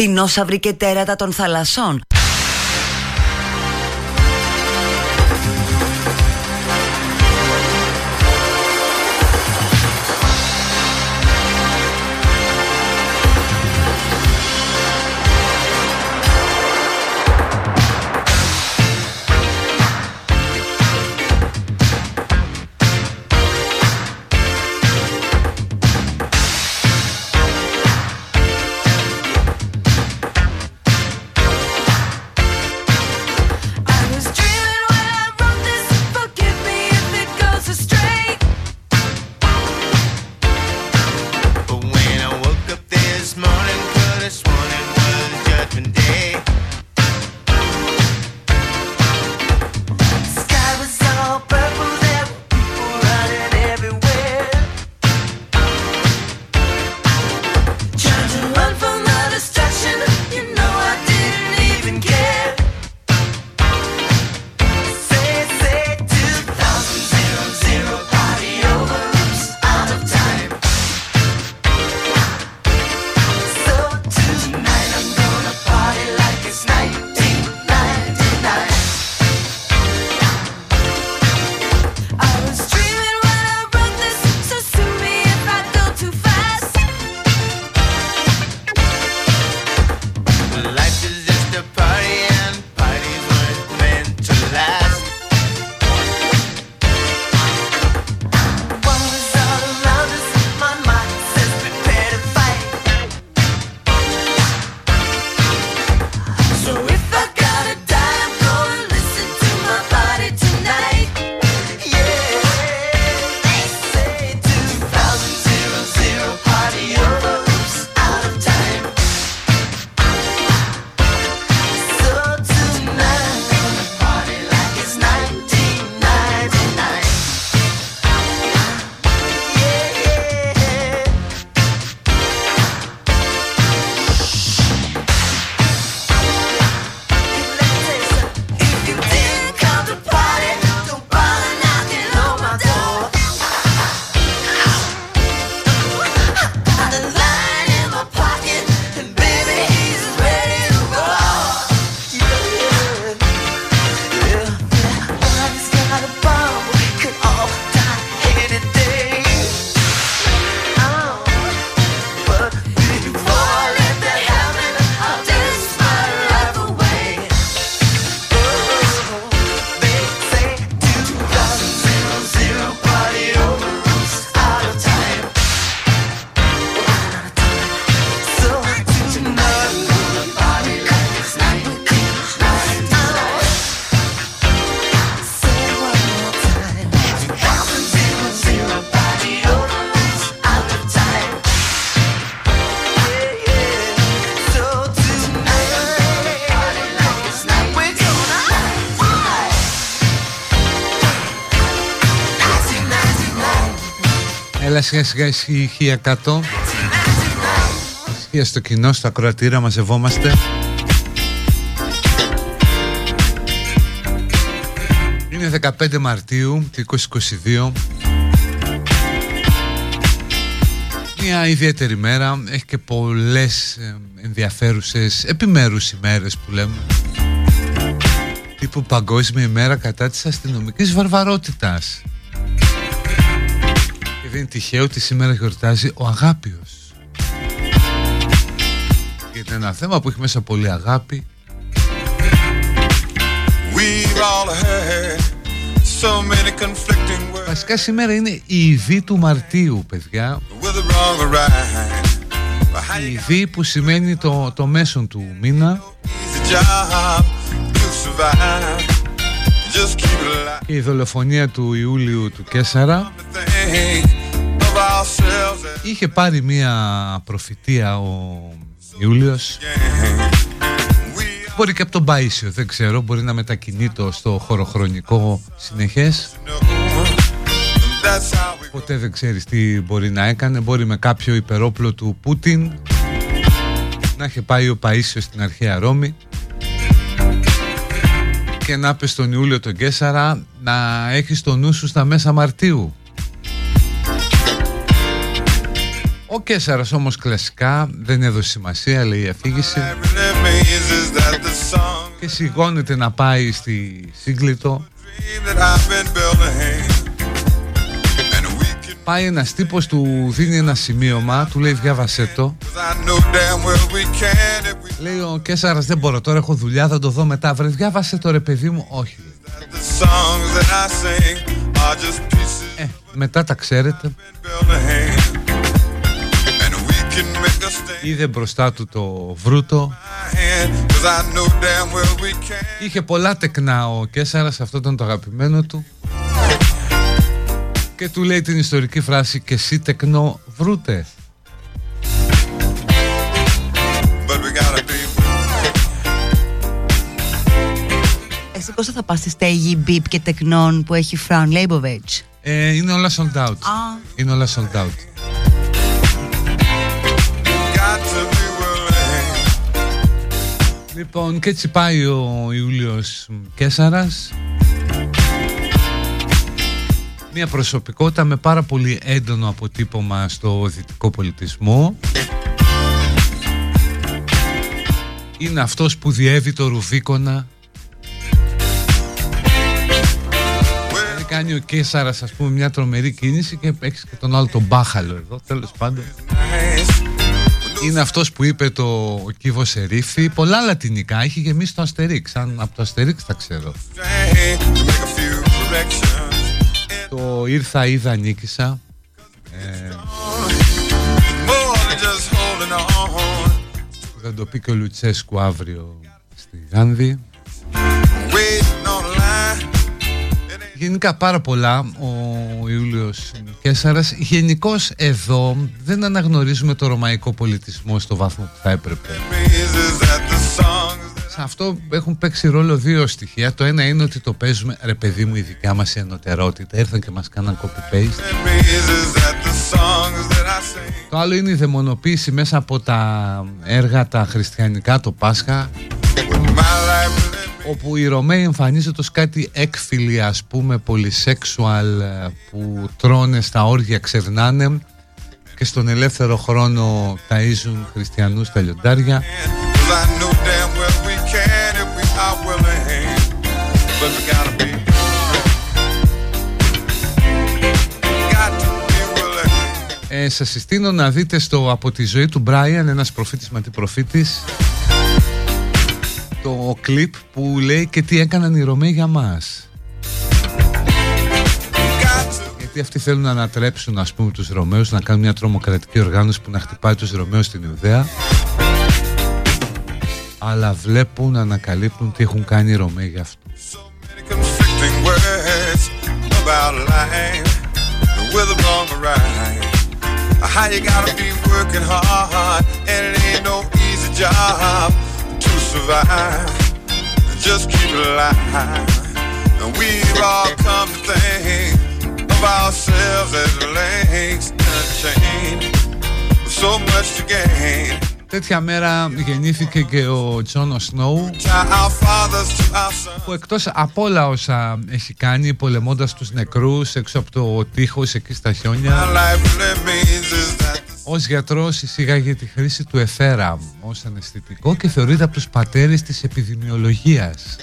δεινόσαυροι και τέρατα των θαλασσών. Σιγά σιγά ισχύει 100. Ισχύει στο κοινό, στα ακροατήρα, μαζευόμαστε. Είναι 15 Μαρτίου του 2022. Μια ιδιαίτερη μέρα. Έχει και πολλές ενδιαφέρουσες επιμέρους ημέρες που λέμε. Τύπου Παγκόσμια ημέρα κατά της αστυνομικής βαρβαρότητας. Δεν είναι τυχαίο ότι σήμερα γιορτάζει ο Αγάπιος. Είναι ένα θέμα που έχει μέσα πολύ αγάπη. Βασικά σήμερα είναι η Ιδή του Μαρτίου, παιδιά. Η Ιδή που σημαίνει το μέσον του μήνα. Και η δολοφονία του Ιούλιου του 4 είχε πάρει μία προφητεία ο Ιούλιος. Μπορεί και από τον Παΐσιο, δεν ξέρω. Μπορεί να μετακινείται στο χωροχρονικό συνεχές. Ποτέ δεν ξέρεις τι μπορεί να έκανε. Μπορεί με κάποιο υπερόπλο του Πούτιν να είχε πάει ο Παΐσιος στην αρχαία Ρώμη και να πες τον Ιούλιο τον Καίσαρα να έχεις το νου σου στα μέσα Μαρτίου. Ο Καίσαρας όμως κλασικά δεν έδωσε σημασία, λέει η αφήγηση, και σιγώνεται να πάει στη Σύγκλιτο. Πάει ένας τύπος, του δίνει ένα σημείωμα, του λέει διάβασέ το. Λέει ο Καίσαρας, δεν μπορώ τώρα, έχω δουλειά, θα το δω μετά. Βρε, διάβασε το ρε παιδί μου. Όχι. Μετά τα ξέρετε. Είδε μπροστά του το Βρούτο. Είχε πολλά τεκνά ο Καίσαρας, αυτό ήταν το αγαπημένο του. Και του λέει την ιστορική φράση, και εσύ τεκνό βρούτε. Εσύ πώς θα πας στη στέγη μπιπ και τεκνών που έχει Φραν Λέιμποβιτς? Είναι όλα sold out. Είναι όλα sold out. Λοιπόν, και έτσι πάει ο Ιούλιος Καίσαρας. Μια προσωπικότητα με πάρα πολύ έντονο αποτύπωμα στο δυτικό πολιτισμό. Είναι αυτός που διέβη το Ρουβίκονα. Δηλαδή κάνει ο Καίσαρας, ας πούμε, μια τρομερή κίνηση και έχεις και τον άλλο τον μπάχαλο εδώ, τέλος πάντων. Είναι αυτός που είπε το κύβο Σερίφη, πολλά λατινικά, είχε γεμίσει το Αστερίξ, αν από το Αστερίξ θα ξέρω. Το ήρθα, είδα, νίκησα. Θα το πει και ο Λουτσέσκου αύριο στη Γάνδη. Γενικά πάρα πολλά ο Ιούλιος Καίσαρας. Γενικώς εδώ δεν αναγνωρίζουμε το ρωμαϊκό πολιτισμό στο βαθμό που θα έπρεπε. Σε αυτό έχουν παίξει ρόλο δύο στοιχεία. Το ένα είναι ότι το παίζουμε, ρε παιδί μου, η δικιά μας η ανωτερότητα. Ήρθαν και μας κάναν copy-paste. Το άλλο είναι η δαιμονοποίηση μέσα από τα έργα τα χριστιανικά, το Πάσχα, όπου οι Ρωμαίοι εμφανίζονται ως κάτι έκφυλοι, ας πούμε, πολυσεξουαλ, που τρώνε στα όργια, ξερνάνε και στον ελεύθερο χρόνο ταΐζουν χριστιανούς στα λιοντάρια. Σας συστήνω να δείτε στο από τη ζωή του Brian, ένας προφήτης μα τι προφήτης, το κλιπ που λέει και τι έκαναν οι Ρωμαίοι για μας. Γιατί αυτοί θέλουν να ανατρέψουν, ας πούμε, τους Ρωμαίους, να κάνουν μια τρομοκρατική οργάνωση που να χτυπάει τους Ρωμαίους στην Ιουδαία, αλλά βλέπουν, ανακαλύπτουν τι έχουν κάνει οι Ρωμαίοι για αυτό. Τέτοια μέρα γεννήθηκε και ο Τζον Σνόου, που εκτός από όλα όσα έχει κάνει πολεμώντας τους νεκρούς έξω από το τείχος εκεί στα χιόνια, ως γιατρός εισήγαγε τη χρήση του εφέρα ως αναισθητικό και θεωρείται από τους πατέρες της επιδημιολογίας.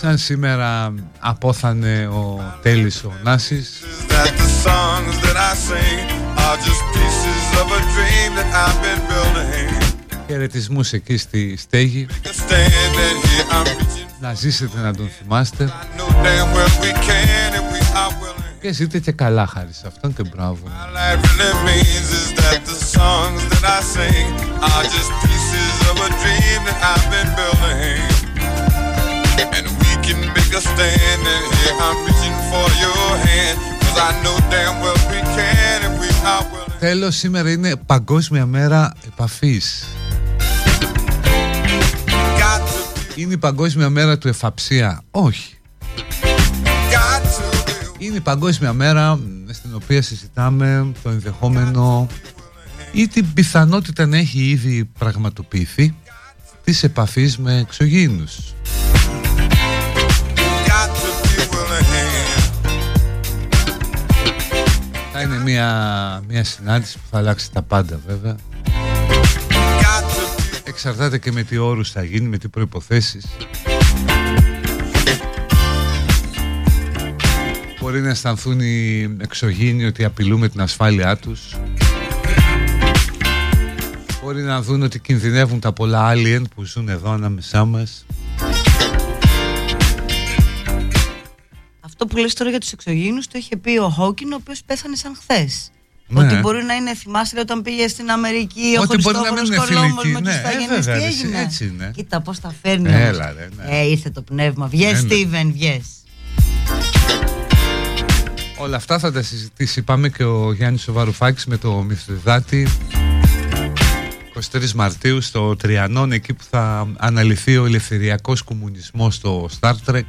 Σαν σήμερα απόθανε ο Τέλης ο Νάσης. Χαιρετισμούς εκεί στη στέγη. Να ζήσετε, να τον θυμάστε. Και ζείτε και καλά χάρη σε αυτόν και μπράβο. Τέλος, σήμερα είναι Παγκόσμια Μέρα Επαφής. Είναι η Παγκόσμια Μέρα του Εφαψία? Όχι. Είναι η Παγκόσμια Μέρα στην οποία συζητάμε το ενδεχόμενο ή την πιθανότητα να έχει ήδη πραγματοποιηθεί της επαφής με εξωγήινους. Θα είναι μια συνάντηση που θα αλλάξει τα πάντα βέβαια. Εξαρτάται και με τι όρους θα γίνει, με τι προϋποθέσεις. Μπορεί να αισθανθούν οι εξωγήινοι ότι απειλούμε την ασφάλειά τους. Μπορεί να δουν ότι κινδυνεύουν τα πολλά alien που ζουν εδώ ανάμεσά μας. Αυτό που λες τώρα για τους εξωγήινους το είχε πει ο Χόκκιν, ο οποίος πέθανε σαν χθες. Ναι. Ότι μπορεί να είναι, θυμάσαι όταν πήγε στην Αμερική ο Χριστόφορος Κολόμβος με τους Ιθαγενείς, τι έγινε. Έτσι είναι. Κοίτα πώς τα φέρνει. Έλα, ρε, ναι. Ήρθε το πνεύμα. Βγες, Στίβεν, βγες. Όλα αυτά θα τα συζητήσει. Είπαμε και ο Γιάννης ο Βαρουφάκης με το Μηθριδάτη. 23 Μαρτίου στο Τριανόν, εκεί που θα αναλυθεί ο ελευθεριακός κομμουνισμός στο Star Trek.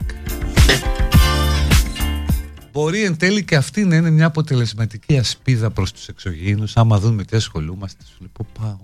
Μπορεί εν τέλει και αυτή να είναι μια αποτελεσματική ασπίδα προς τους εξωγήινους. Άμα δουν με τι ασχολούμαστε, σου λέει πού πάω.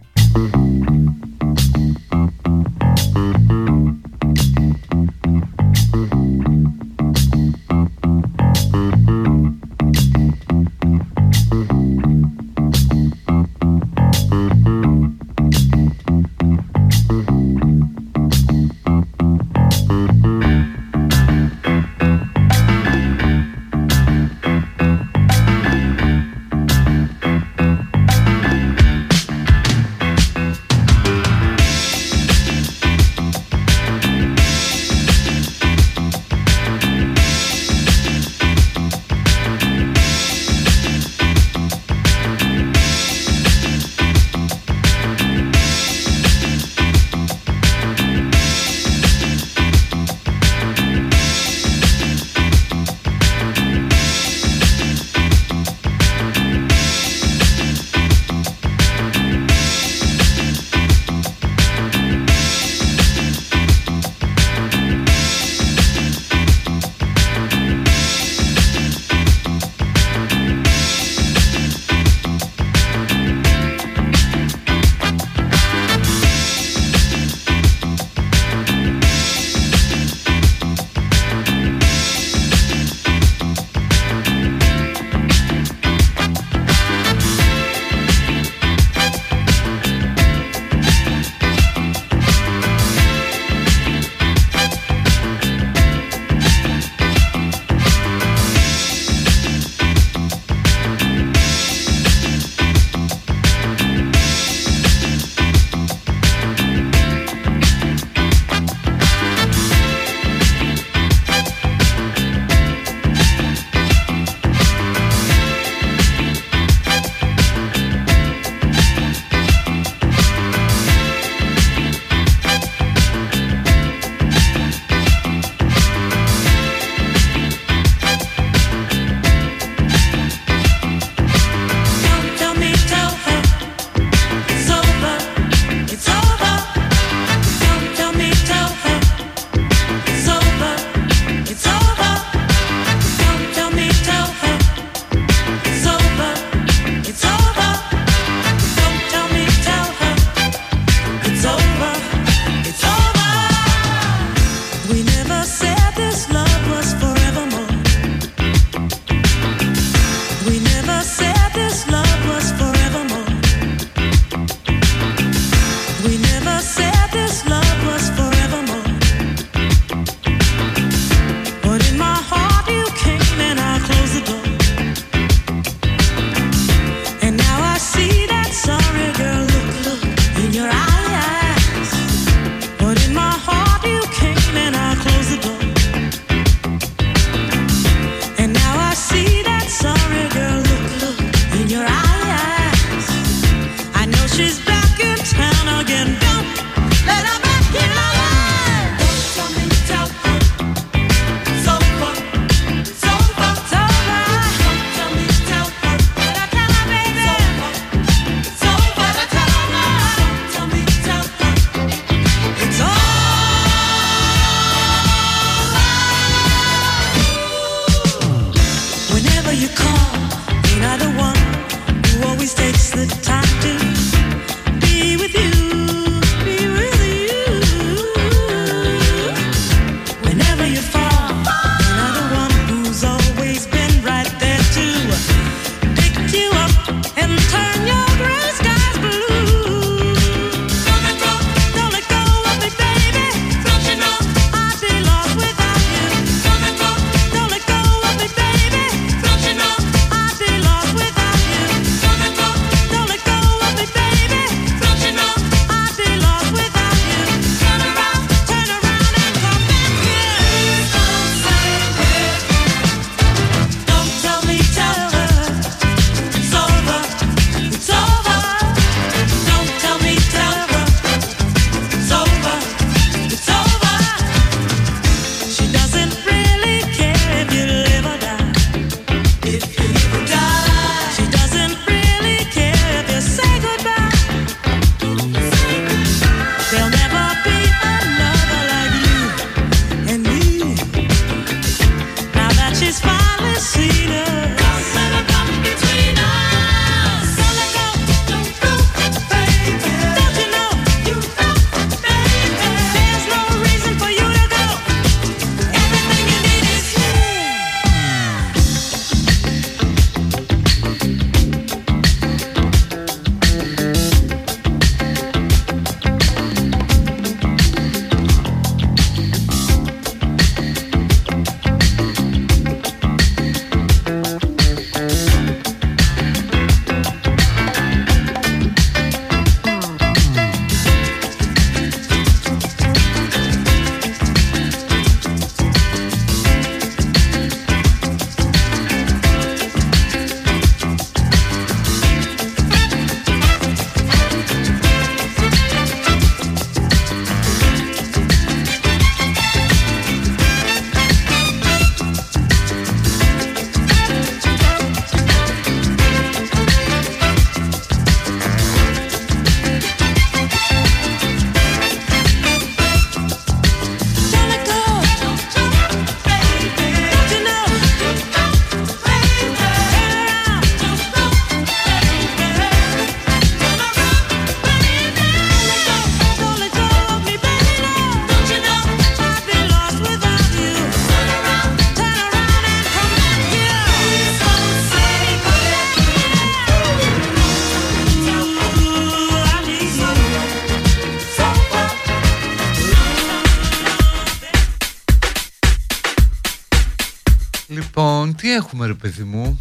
τι έχουμε ρε παιδί μου.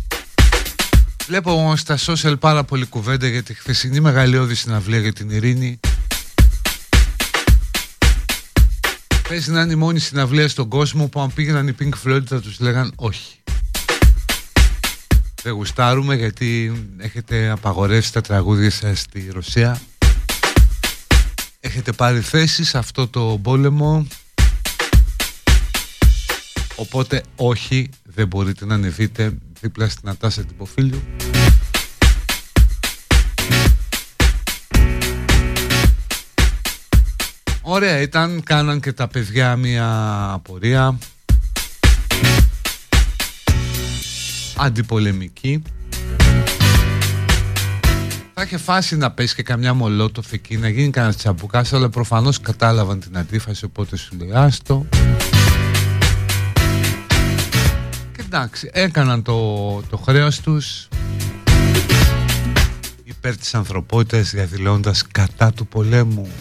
Βλέπω στα social πάρα πολύ κουβέντα για τη χθεσινή μεγαλειώδη συναυλία για την ειρήνη. Πες να είναι η μόνη συναυλία στον κόσμο που αν πήγαιναν οι Pink Floyd θα τους λέγαν όχι. Δεν γουστάρουμε γιατί έχετε απαγορεύσει τα τραγούδια σας στη Ρωσία. Έχετε πάρει θέση σε αυτό το πόλεμο. Οπότε όχι, δεν μπορείτε να ανεβείτε δίπλα στην Ατάσα Τυποφίλιου. Ωραία ήταν, κάναν και τα παιδιά μια απορία αντιπολεμική. Θα είχε φάση να πέσει και καμιά μολότοφ εκεί, να γίνει κανένας τσαμπουκάς, αλλά προφανώς κατάλαβαν την αντίφαση, οπότε σου λέει άστο. Και εντάξει, έκαναν το χρέος τους υπέρ της ανθρωπότητας, διαδηλώντας κατά του πολέμου.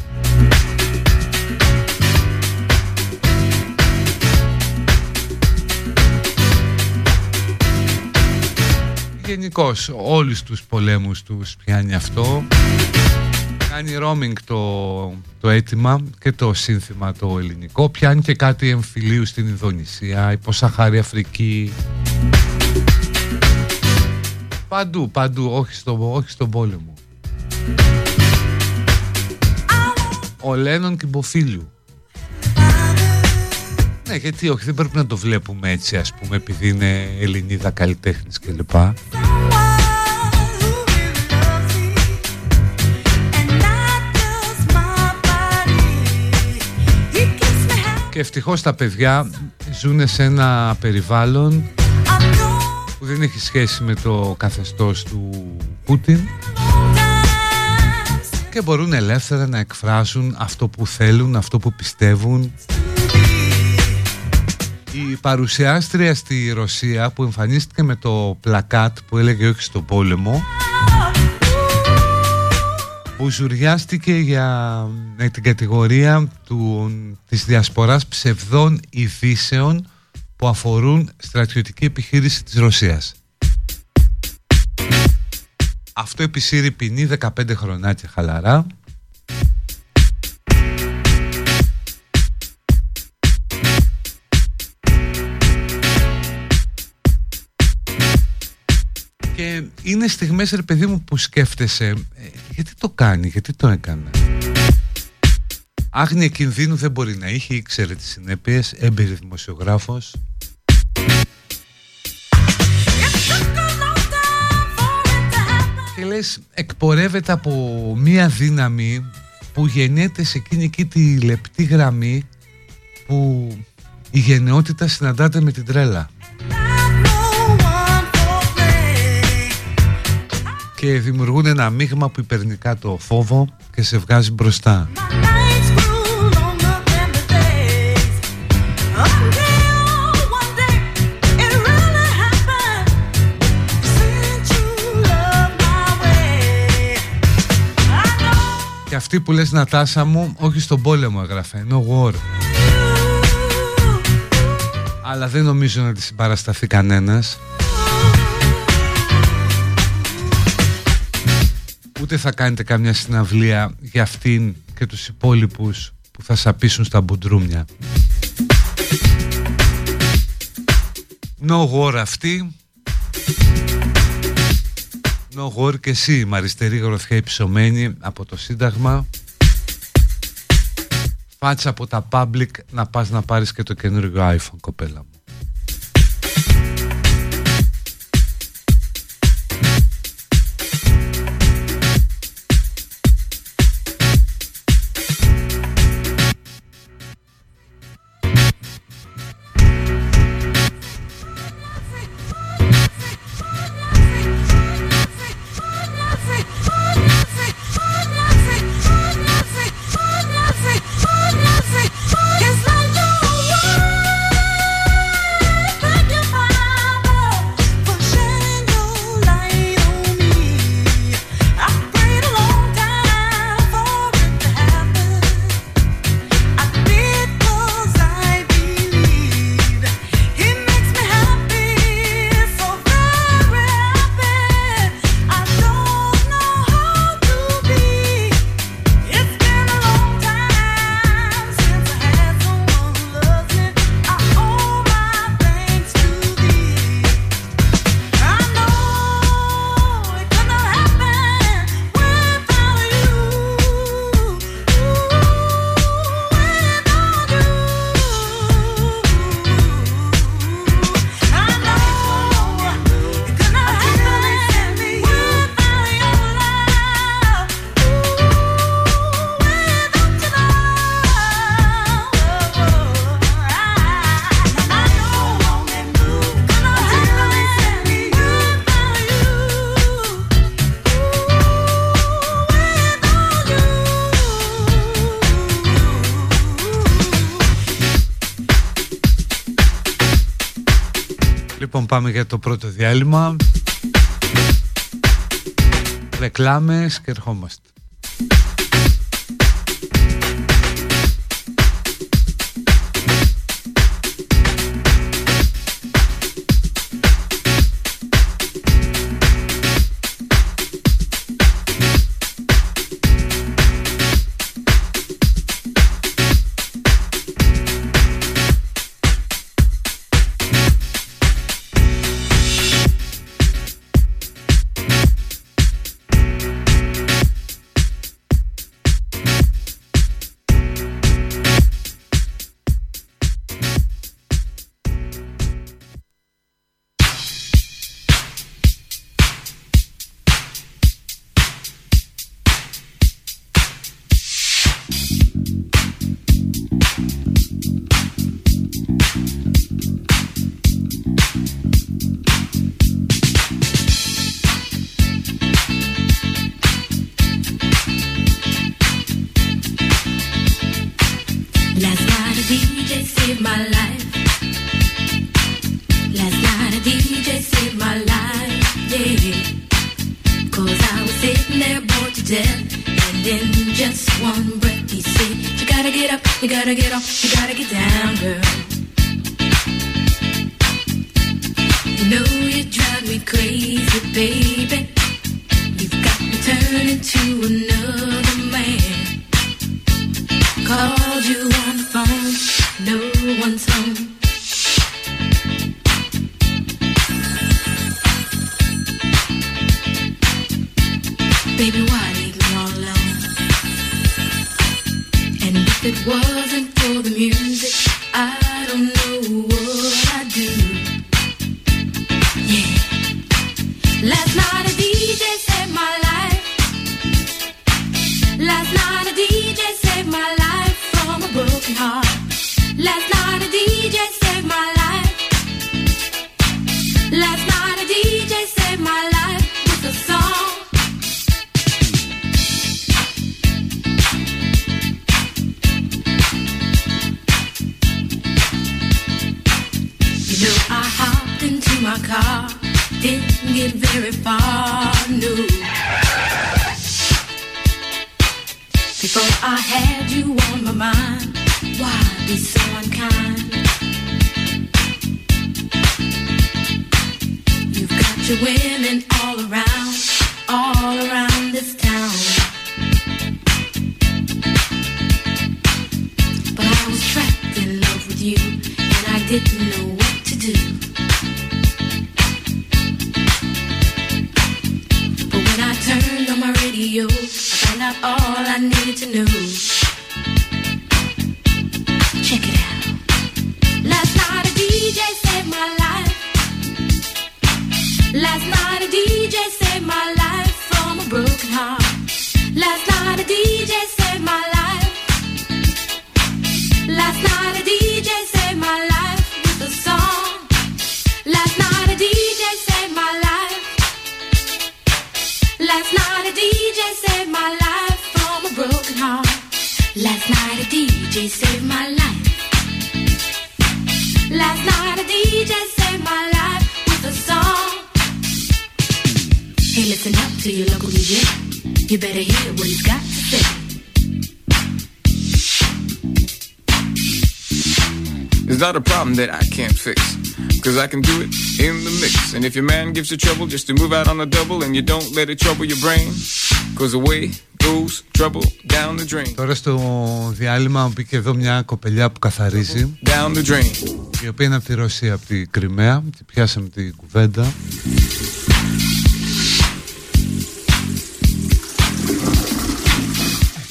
Γενικώς όλους τους πολέμους τους πιάνει αυτό. Κάνει roaming το αίτημα και το σύνθημα το ελληνικό. Πιάνει και κάτι εμφυλίου στην Ινδονησία, υποσαχάρη Αφρική. Παντού, παντού, όχι στον πόλεμο. Ο Λένον Κυμποφίλιου. Ναι, γιατί όχι, δεν πρέπει να το βλέπουμε έτσι, ας πούμε, επειδή είναι Ελληνίδα καλλιτέχνης κλπ. Και ευτυχώς τα παιδιά ζουν σε ένα περιβάλλον που δεν έχει σχέση με το καθεστώς του Πούτιν και μπορούν ελεύθερα να εκφράσουν αυτό που θέλουν, αυτό που πιστεύουν. Η παρουσιάστρια στη Ρωσία που εμφανίστηκε με το πλακάτ που έλεγε όχι στον πόλεμο, που ζουριάστηκε για την κατηγορία της διασποράς ψευδών ειδήσεων που αφορούν στρατιωτική επιχείρηση της Ρωσίας. Αυτό επισύρει ποινή 15 χρονάκια χαλαρά. Και είναι στιγμές ρε παιδί μου που σκέφτεσαι γιατί το κάνει, γιατί το έκανε. Άγνοια κινδύνου δεν μπορεί να είχε, ήξερε τις συνέπειες, έμπειρη δημοσιογράφος. Και λες εκπορεύεται από μία δύναμη που γεννιέται σε εκείνη τη λεπτή γραμμή που η γενναιότητα συναντάται με την τρέλα. Και δημιουργούν ένα μείγμα που υπερνικά το φόβο και σε βγάζει μπροστά. Και αυτοί που λες Νατάσα μου, όχι στον πόλεμο έγραφε, no war. Αλλά δεν νομίζω να τη συμπαρασταθεί κανένας. Ούτε θα κάνετε καμιά συναυλία για αυτήν και τους υπόλοιπους που θα σαπίσουν στα μπουντρούμια. No war αυτή. No war και εσύ, με αριστερή γροθιά υψωμένη από το Σύνταγμα. Φάτσα από τα public να πας να πάρεις και το καινούργιο iPhone, κοπέλα μου. Λοιπόν, πάμε για το πρώτο διάλειμμα. Ρεκλάμες και ερχόμαστε. I can do it in the mix. And if your man gives you trouble just to move out on the double and you don't let it trouble your brain, cause away goes trouble down the drain. Τώρα στο διάλειμμα μπήκε εδώ μια κοπελιά που καθαρίζει, η οποία είναι από τη Ρωσία, από την Κρυμαία. Τη πιάσαμε την κουβέντα.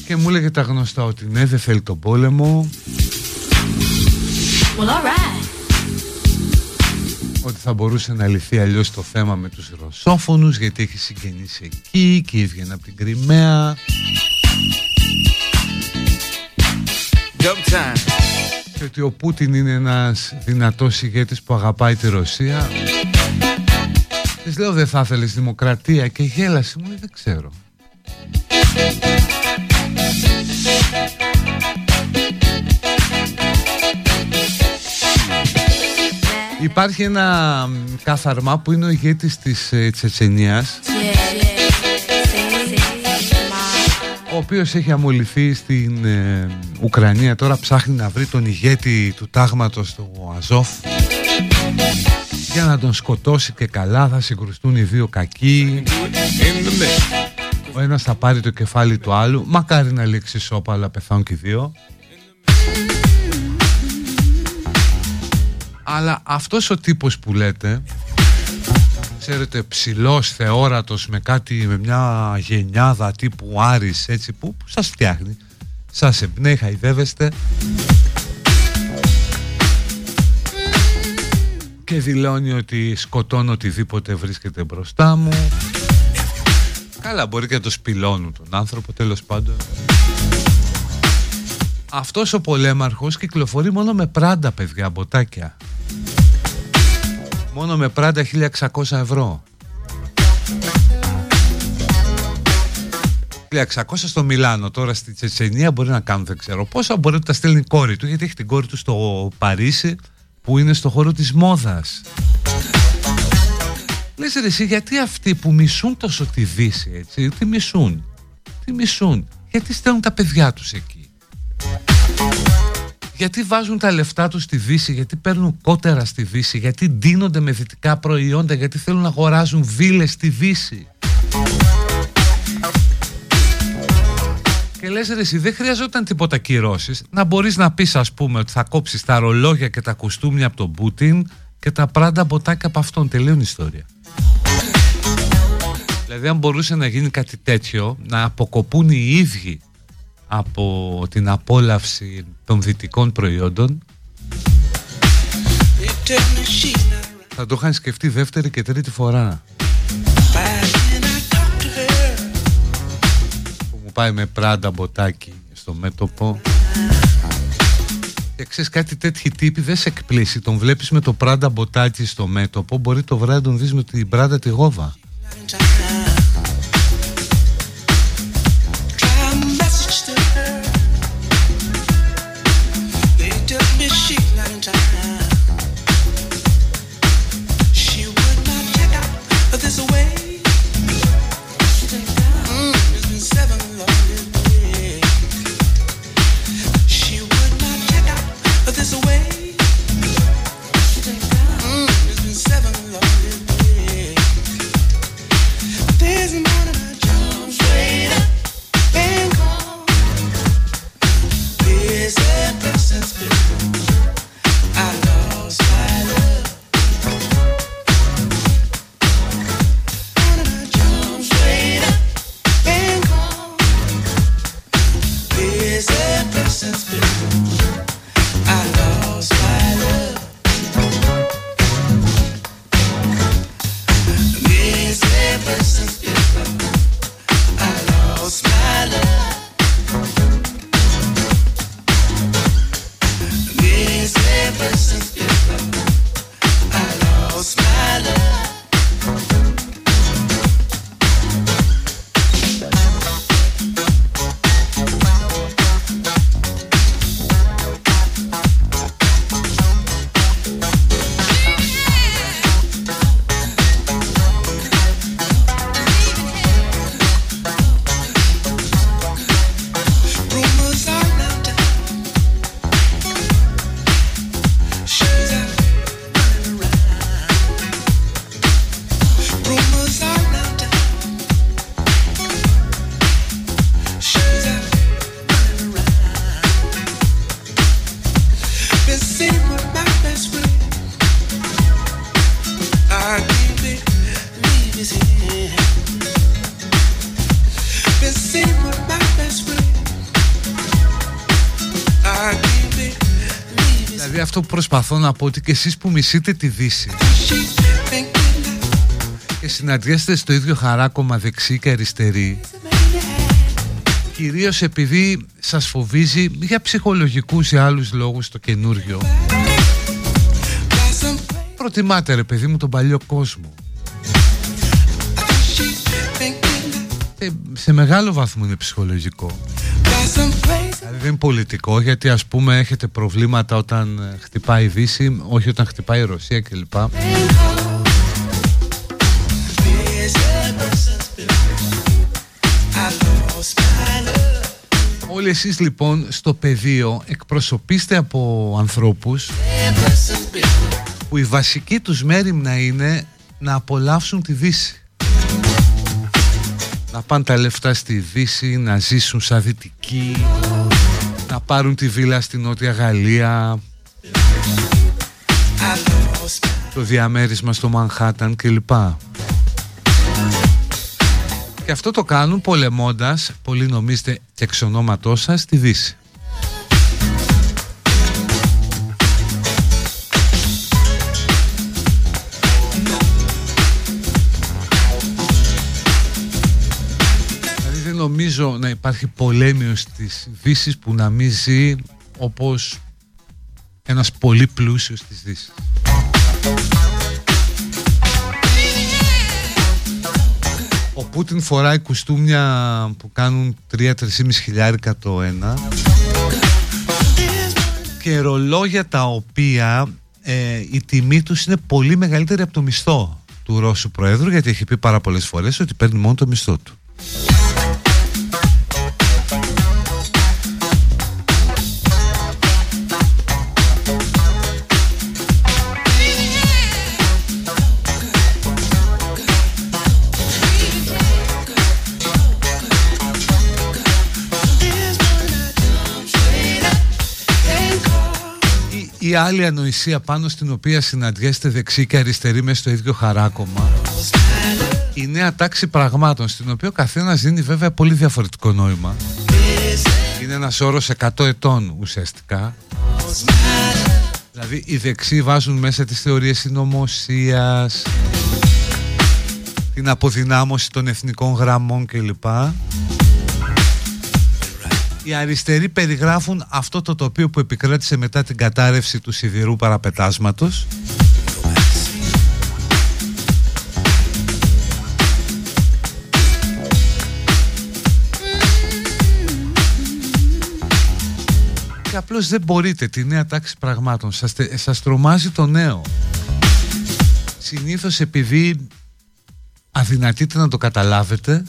Και μου έλεγε τα γνωστά, ότι ναι, δεν θέλει τον πόλεμο. Well, all right. Ότι θα μπορούσε να λυθεί αλλιώς το θέμα με τους Ρωσόφωνους, γιατί έχει συγγενείς εκεί και έβγαινε από την Κρυμαία. Και ότι ο Πούτιν είναι ένας δυνατός ηγέτης που αγαπάει τη Ρωσία. Της λέω, δεν θα ήθελες δημοκρατία? Και γέλασε, μου λέει, δεν ξέρω. Υπάρχει ένα καθαρμά που είναι ο ηγέτης της Τσετσενίας, ο οποίος έχει αμολυθεί στην Ουκρανία. Τώρα ψάχνει να βρει τον ηγέτη του τάγματος του Αζόφ για να τον σκοτώσει, και καλά, θα συγκρουστούν οι δύο κακοί, ο ένας θα πάρει το κεφάλι του άλλου. Μακάρι να λήξει σώπα, αλλά πεθάνουν και οι δύο. Αλλά αυτός ο τύπος που λέτε, ξέρετε, ψηλός, θεόρατος, με μια γενιάδα τύπου Άρης, έτσι, που σας φτιάχνει, σας εμπνέει, χαϊδεύεστε και δηλώνει ότι σκοτώνω οτιδήποτε βρίσκεται μπροστά μου. Καλά, μπορεί και να το σπηλώνουν τον άνθρωπο, τέλος πάντων. Αυτός ο πολέμαρχος κυκλοφορεί μόνο με Prada, παιδιά, μποτάκια. Μόνο με Prada, 1.600 ευρώ. 1.600 στο Μιλάνο. Τώρα στη Τσετσενία μπορεί να κάνουν δεν ξέρω πόσα. Μπορεί να τα στέλνει η κόρη του, γιατί έχει την κόρη του στο Παρίσι, που είναι στο χώρο της μόδας. Λες ρε εσύ, γιατί αυτοί που μισούν τόσο τη Δύση, έτσι, τι μισούν, γιατί στέλνουν τα παιδιά τους εκεί, γιατί βάζουν τα λεφτά τους στη Δύση, γιατί παίρνουν κότερα στη Δύση, γιατί ντύνονται με δυτικά προϊόντα, γιατί θέλουν να αγοράζουν βίλες στη Δύση. Και λες ρε εσύ, δεν χρειαζόταν τίποτα κυρώσεις, να μπορείς να πεις, ας πούμε, ότι θα κόψεις τα ρολόγια και τα κουστούμια από τον Πούτιν και τα Prada μποτάκια από αυτόν. Τελείωνει η ιστορία. Δηλαδή, αν μπορούσε να γίνει κάτι τέτοιο, να αποκοπούν οι ίδιοι από την απόλαυση των δυτικών προϊόντων, θα το είχαν σκεφτεί δεύτερη και τρίτη φορά. Που μου πάει με Prada μποτάκι στο μέτωπο. Και ξέρεις, κάτι τέτοιοι τύποι δεν σε εκπλήσει. Τον βλέπεις με το Prada μποτάκι στο μέτωπο, μπορεί το βράδυ τον δεις με την Prada τη γόβα. Δηλαδή, αυτό που προσπαθώ να πω, ότι και εσείς που μισείτε τη Δύση και συναντιέστε στο ίδιο χαράκωμα δεξί και αριστερή, κυρίως επειδή σας φοβίζει για ψυχολογικούς ή άλλους λόγους το καινούριο, προτιμάτε ρε παιδί μου τον παλιό κόσμο. Σε μεγάλο βαθμό είναι ψυχολογικό. Δηλαδή δεν είναι πολιτικό, γιατί ας πούμε έχετε προβλήματα όταν χτυπάει η Δύση, όχι όταν χτυπάει η Ρωσία κλπ. Όλοι εσείς λοιπόν στο πεδίο εκπροσωπείστε από ανθρώπους που η βασική τους μέριμνα είναι να απολαύσουν τη Δύση. Να πάνε τα λεφτά στη Δύση, να ζήσουν σαν δυτικοί, να πάρουν τη βίλα στη Νότια Γαλλία, το διαμέρισμα στο Μανχάταν κλπ. Και αυτό το κάνουν πολεμώντας, πολλοί νομίζετε και εξ ονόματός σας, τη Δύση. Δηλαδή δεν νομίζω να υπάρχει πολέμιος της Δύσης που να μην ζει όπως ένας πολύ πλούσιος της Δύσης. Ο Πούτιν φοράει κουστούμια που κάνουν 3-3,5 χιλιάρικα το ένα και ρολόγια τα οποία η τιμή τους είναι πολύ μεγαλύτερη από το μισθό του Ρώσου Προέδρου, γιατί έχει πει πάρα πολλές φορές ότι παίρνει μόνο το μισθό του. Η άλλη ανοησία πάνω στην οποία συναντιέστε δεξί και αριστερή μέσα στο ίδιο χαράκωμα, η νέα τάξη πραγμάτων, στην οποία ο καθένας δίνει βέβαια πολύ διαφορετικό νόημα. Είναι ένας όρος 100 ετών ουσιαστικά. Δηλαδή οι δεξιοί βάζουν μέσα τις θεωρίες συνωμοσίας, την αποδυνάμωση των εθνικών γραμμών κλπ. Οι αριστεροί περιγράφουν αυτό το τοπίο που επικράτησε μετά την κατάρρευση του σιδηρού παραπετάσματος. Και απλώς δεν μπορείτε τη νέα τάξη πραγμάτων. Σας τρομάζει το νέο. Συνήθως επειδή αδυνατείτε να το καταλάβετε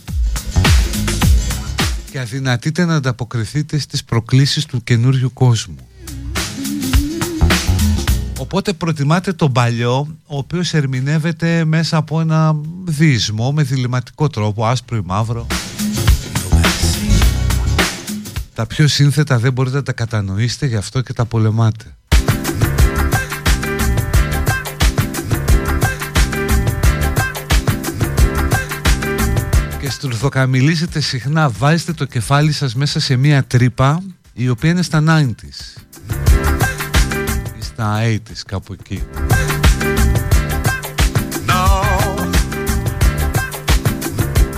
και αδυνατείτε να ανταποκριθείτε στις προκλήσεις του καινούριου κόσμου. Οπότε προτιμάτε τον παλιό, ο οποίος ερμηνεύεται μέσα από ένα διεισμό με διληματικό τρόπο, άσπρο ή μαύρο. Τα πιο σύνθετα δεν μπορείτε να τα κατανοήσετε, γι' αυτό και τα πολεμάτε. Στουρθοκαμιλίζετε συχνά, βάζετε το κεφάλι σας μέσα σε μία τρύπα η οποία είναι στα 90's ή στα 80's, κάπου εκεί.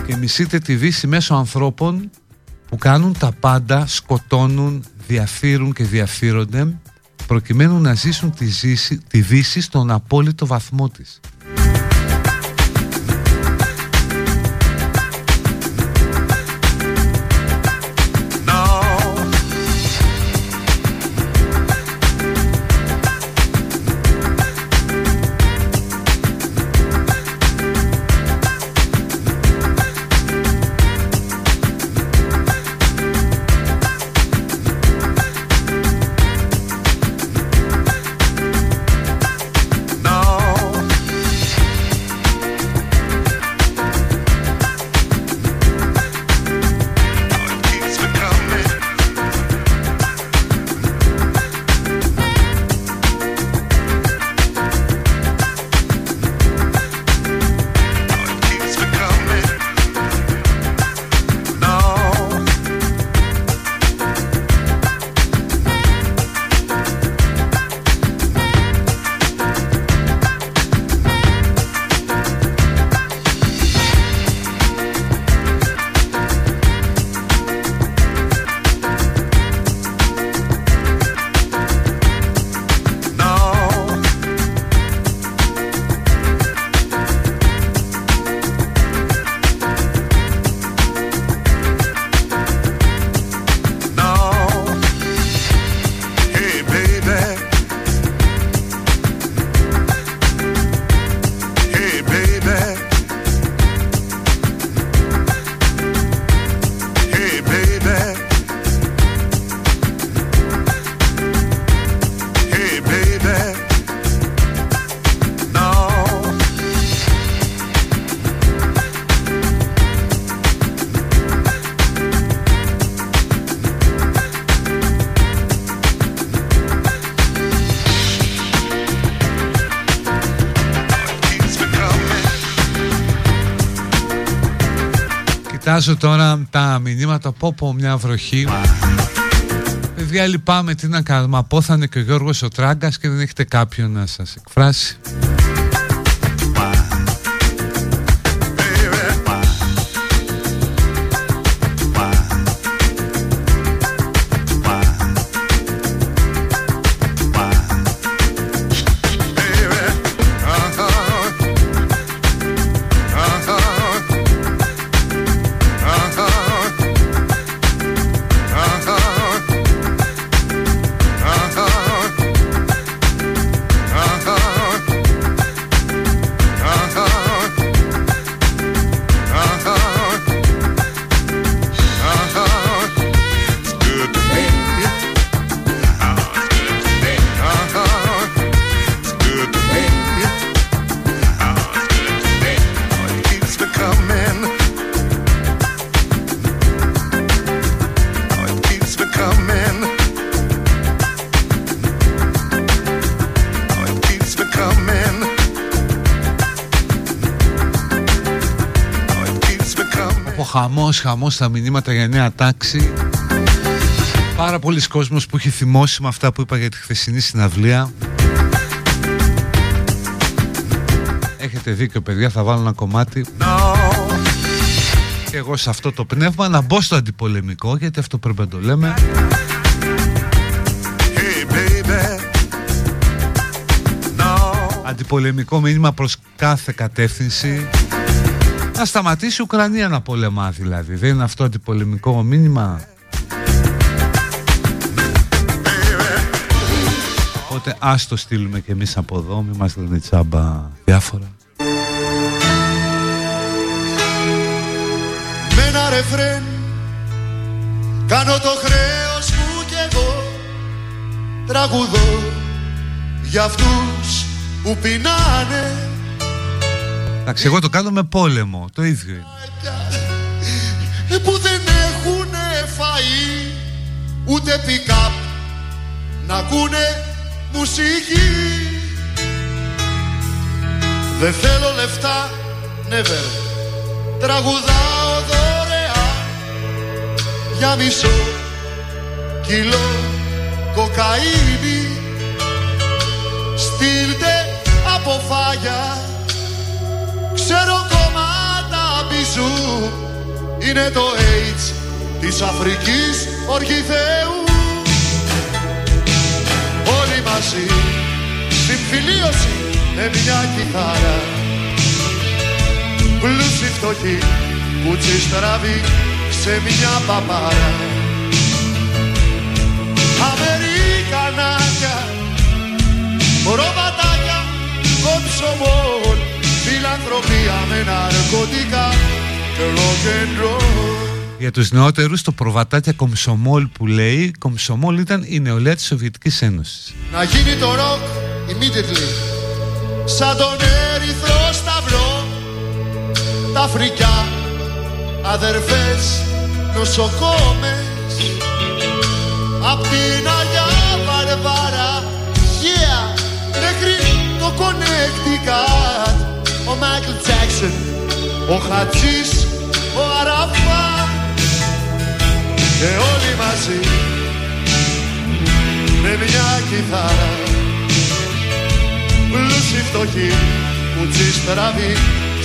Και μισείτε τη Δύση μέσω ανθρώπων που κάνουν τα πάντα, σκοτώνουν, διαφύρουν και διαφύρονται προκειμένου να ζήσουν τη Δύση στον απόλυτο βαθμό της. κοιτάζω τώρα τα μηνύματα. Πω μια βροχή. Παιδιά, λυπάμαι, τι να κάνουμε. Απόθανε και ο Γιώργος ο Τράγκας και δεν έχετε κάποιον να σας εκφράσει. Χαμός στα μηνύματα για νέα τάξη. Πάρα πολλοί κόσμος που έχει θυμώσει με αυτά που είπα για τη χθεσινή συναυλία. Έχετε δίκιο, παιδιά, θα βάλω ένα κομμάτι και εγώ σε αυτό το πνεύμα να μπω στο αντιπολεμικό, γιατί αυτό πρέπει να το λέμε. Αντιπολεμικό μήνυμα προς κάθε κατεύθυνση. Να σταματήσει η Ουκρανία να πολεμά, δηλαδή. Δεν είναι αυτό αντιπολεμικό μήνυμα? Οπότε ας το στείλουμε κι εμείς από εδώ. Μην μας λένε τσάμπα διάφορα. Με ένα ρεφρέν κάνω το χρέος μου κι εγώ. Τραγουδώ για αυτούς που πεινάνε. Εντάξει, εγώ το κάνω με πόλεμο, το ίδιο είναι. Που δεν έχουνε φαΐ, ούτε pick-up, να ακούνε μουσική. Δεν θέλω λεφτά, never. Τραγουδάω δωρεά για μισό κιλό κοκαίνη. Στείλτε από φάγια, ξέρω κομμάτα μπιζού. Είναι το AIDS της Αφρικής Οργιθέου. Όλοι μαζί συμφιλίωση με μια κιθάρα. Πλούσιοι φτωχοί, κουτσί στραβή σε μια παπάρα. Αμερικανάκια, ροβατάκια, Komsomol. Φιλανθρωπία με ναρκωτικά και ολοκέντρο. Για τους νεότερους, το προβατάκια Komsomol που λέει, Komsomol ήταν η νεολαία της Σοβιετικής Ένωσης. Να γίνει το rock immediately, σαν τον Ερυθρό Σταυρό. Τα φρικιά, αδερφές, νοσοκόμες. Απ' την Αγιά Βαρβάρα, yeah, μέχρι το Connecticut. Ο Μάικλ Τζάκσον, ο Χατζής, ο Αραφά και όλοι μαζί με μια κιθάρα. Πλούσιοι φτωχοί, κουτσί στραβή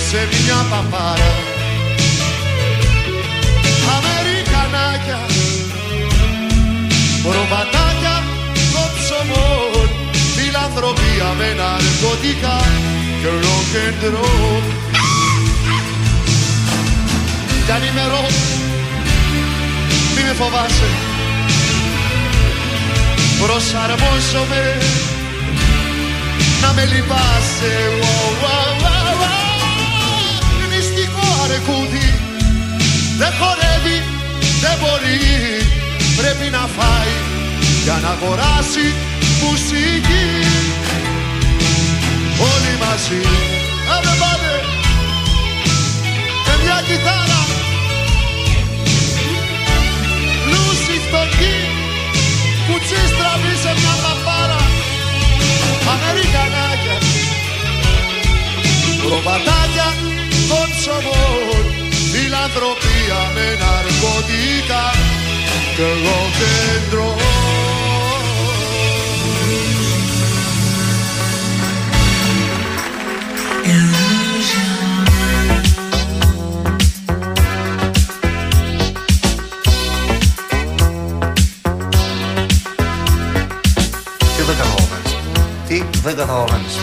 σε μια παπάρα. Αμερικανάκια, ροβατάκια, Komsomol, φιλανθρωπία με ναρκωτικά. Κι αν είμαι ροκ, μη με φοβάσαι. Προσαρμόζομαι να με λυπάσαι. Μυστικό αρκούδι, δεν χορεύει, δεν μπορεί. Πρέπει να φάει για να αγοράσει μουσική. Όλοι μαζί, everybody, με μια κιθάρα. Πλούσιοι, φτωχοί, κουτσί στραβή σε μια παπάρα. Αμερικανάκια, ροβατάκια, Komsomol, οι φιλανθρωπία με ναρκωτικά κι εγώ δεν τρώω. Δεν καταλαβαίνεις.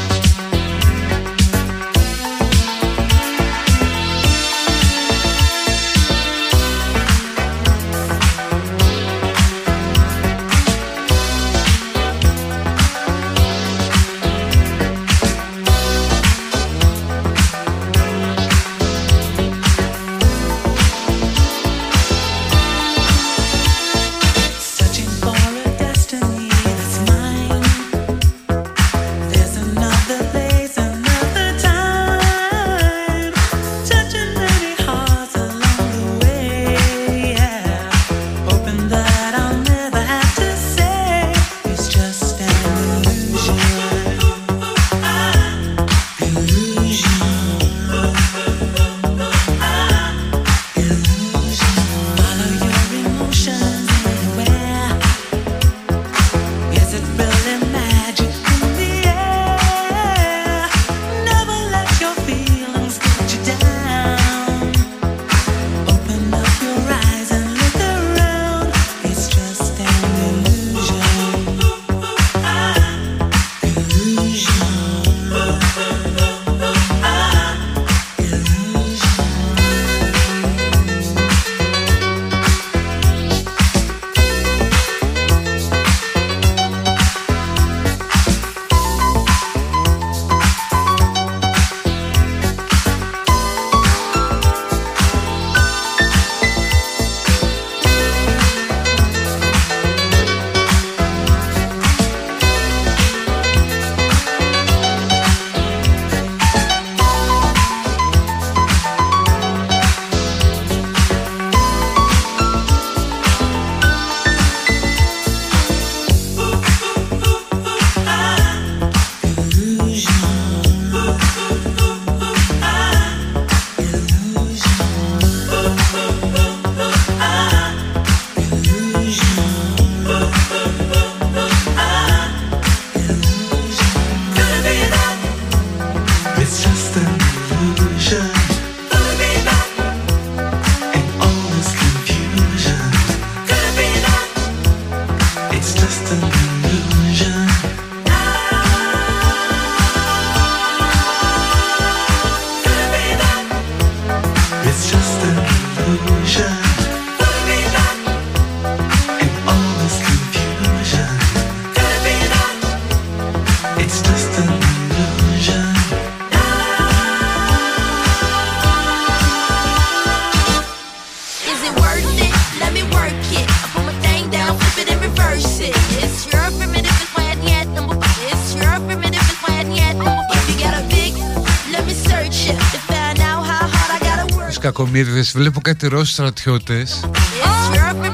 Κακομοίριδες, βλέπω κάτι Ρώσους στρατιώτες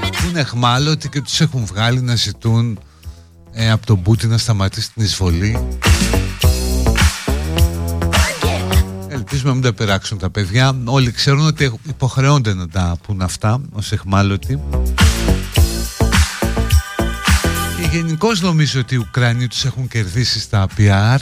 που είναι αιχμάλωτοι και τους έχουν βγάλει να ζητούν από τον Πούτιν να σταματήσει την εισβολή. Ελπίζουμε να μην τα περάξουν τα παιδιά. Όλοι ξέρουν ότι υποχρεώνται να τα πουν αυτά ως αιχμάλωτοι. Και γενικώς νομίζω ότι οι Ουκρανοί τους έχουν κερδίσει στα PR.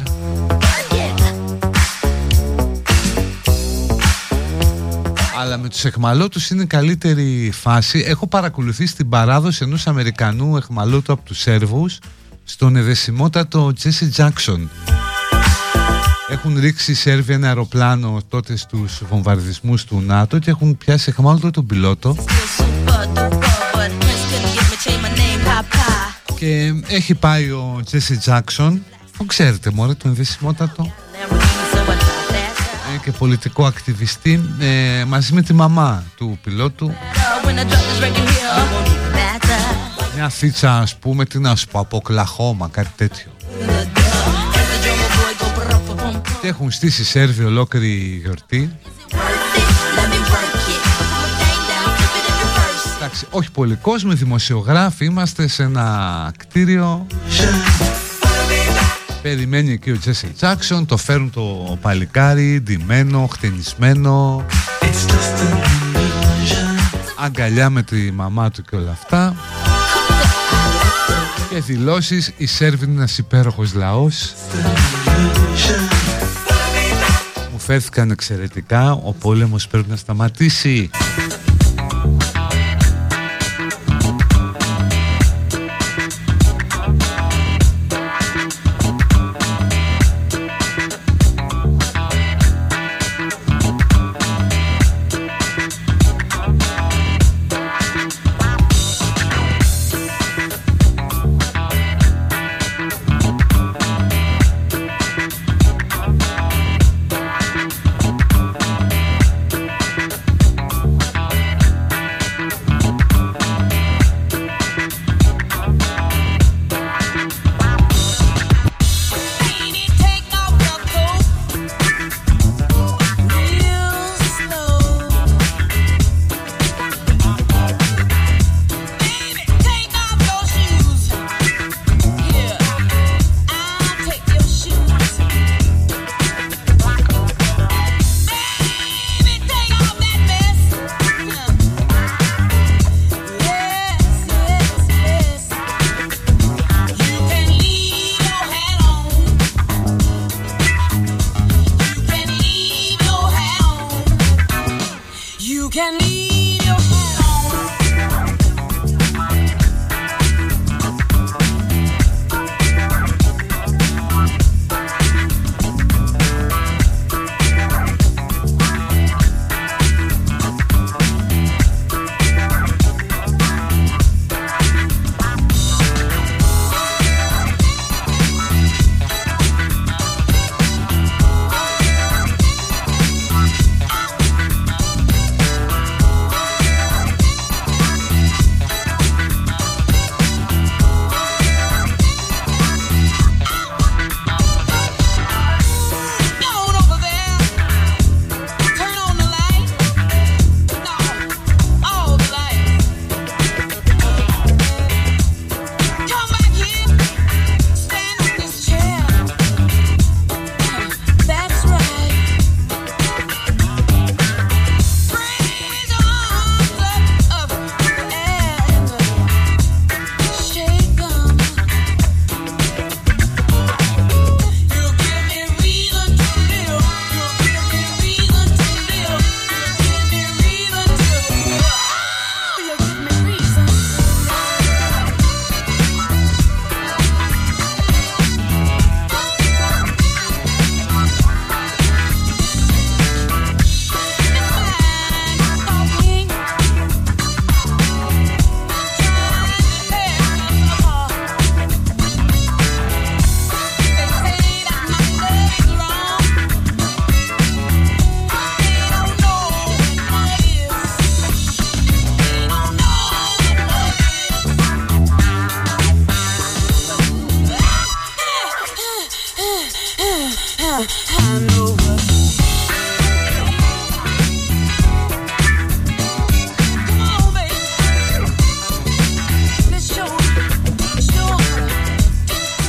Αλλά με τους αιχμαλώτους είναι η καλύτερη φάση. Έχω παρακολουθήσει την παράδοση ενός Αμερικανού αιχμαλώτου από τους Σέρβους στον εδεσιμότατο Jesse Jackson. Έχουν ρίξει οι Σέρβοι ένα αεροπλάνο τότε στους βομβαρδισμούς του ΝΑΤΟ και έχουν πιάσει αιχμαλώτο τον πιλότο. Και έχει πάει ο Jesse Jackson, τον ξέρετε μωρέ, τον εδεσιμότατο, και πολιτικό ακτιβιστή, μαζί με τη μαμά του πιλότου. Μια θίτσα, ας πούμε, τι να σου πω, από Κλαχώμα, κάτι τέτοιο. Και έχουν στήσει Σέρβοι ολόκληρη γιορτή. Εντάξει, όχι πολύ κόσμο, δημοσιογράφοι, είμαστε σε ένα κτίριο. Περιμένει εκεί ο Τζέσι Τζάκσον, το φέρουν το παλικάρι ντυμένο, χτενισμένο. αγκαλιά με τη μαμά του και όλα αυτά. Και δηλώσεις, οι Σέρβοι είναι ένας υπέροχος λαός. Μου φέρθηκαν εξαιρετικά, ο πόλεμος πρέπει να σταματήσει.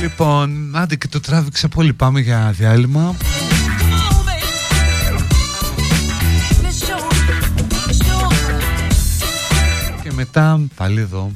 Λοιπόν, άντε και το τράβηξα πολύ, πάμε για διάλειμμα. Και μετά πάλι εδώ.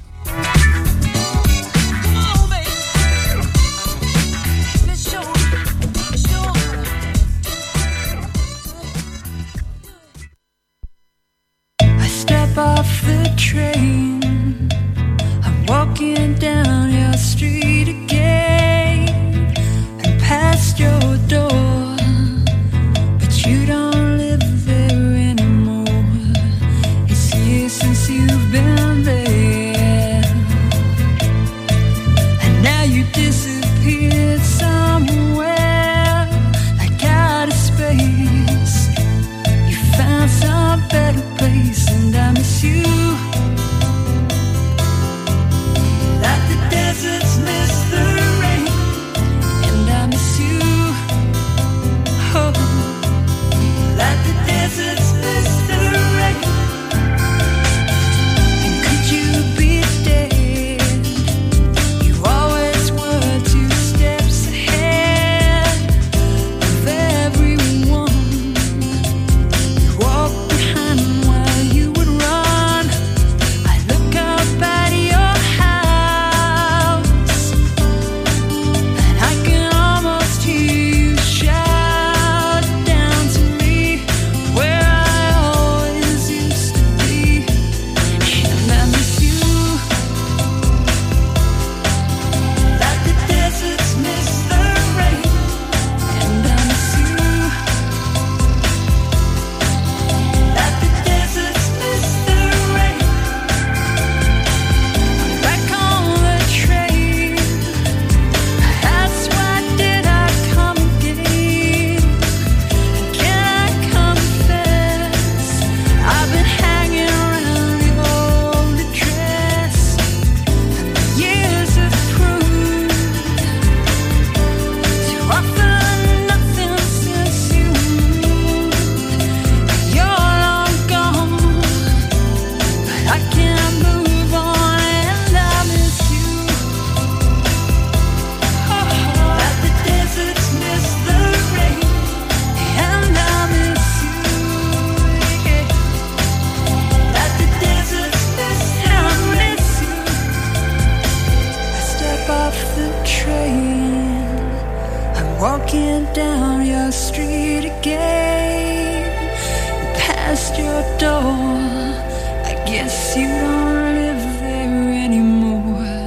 you don't live there anymore.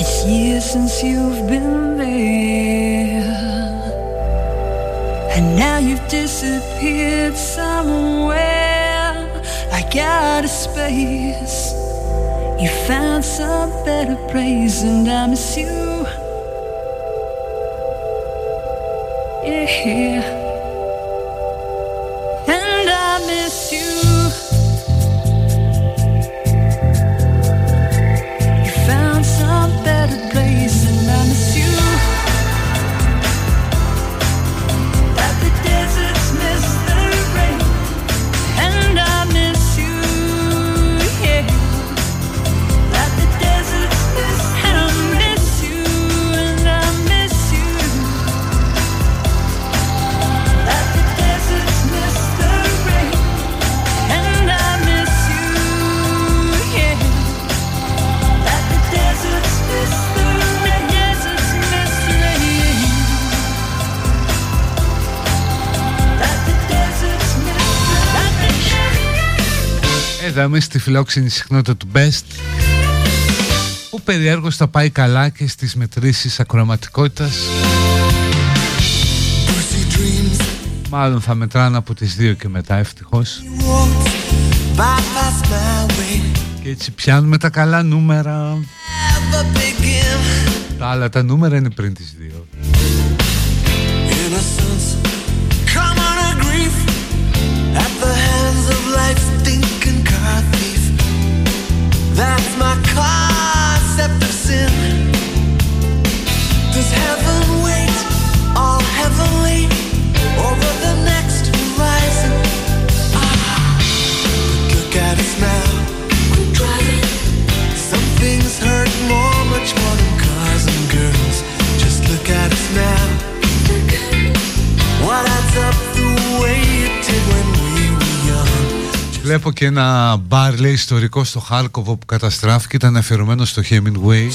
It's years since you've been there, and now you've disappeared somewhere, like out of space. You found some better place, and I miss you. Yeah. Εδώ είμαστε στη φιλόξενη συχνότητα του Best, που περιέργως θα πάει καλά και στις μετρήσεις ακροαματικότητας. Μάλλον θα μετράνε από τις 2 και μετά, ευτυχώς. Και έτσι πιάνουμε τα καλά νούμερα. Τα άλλα τα νούμερα είναι πριν τις 2. That's my concept of sin. Does heaven wait all heavenly over the next horizon? Ah, but look at us now. We're driving. Some things hurt more, much more than cars and girls. Just look at us now. What adds up the way it did when we were young. Βλέπω και ένα μπαρ, λέει, ιστορικό στο Χάρκοβο που καταστράφηκε. Ήταν αφιερωμένο στο Hemingway.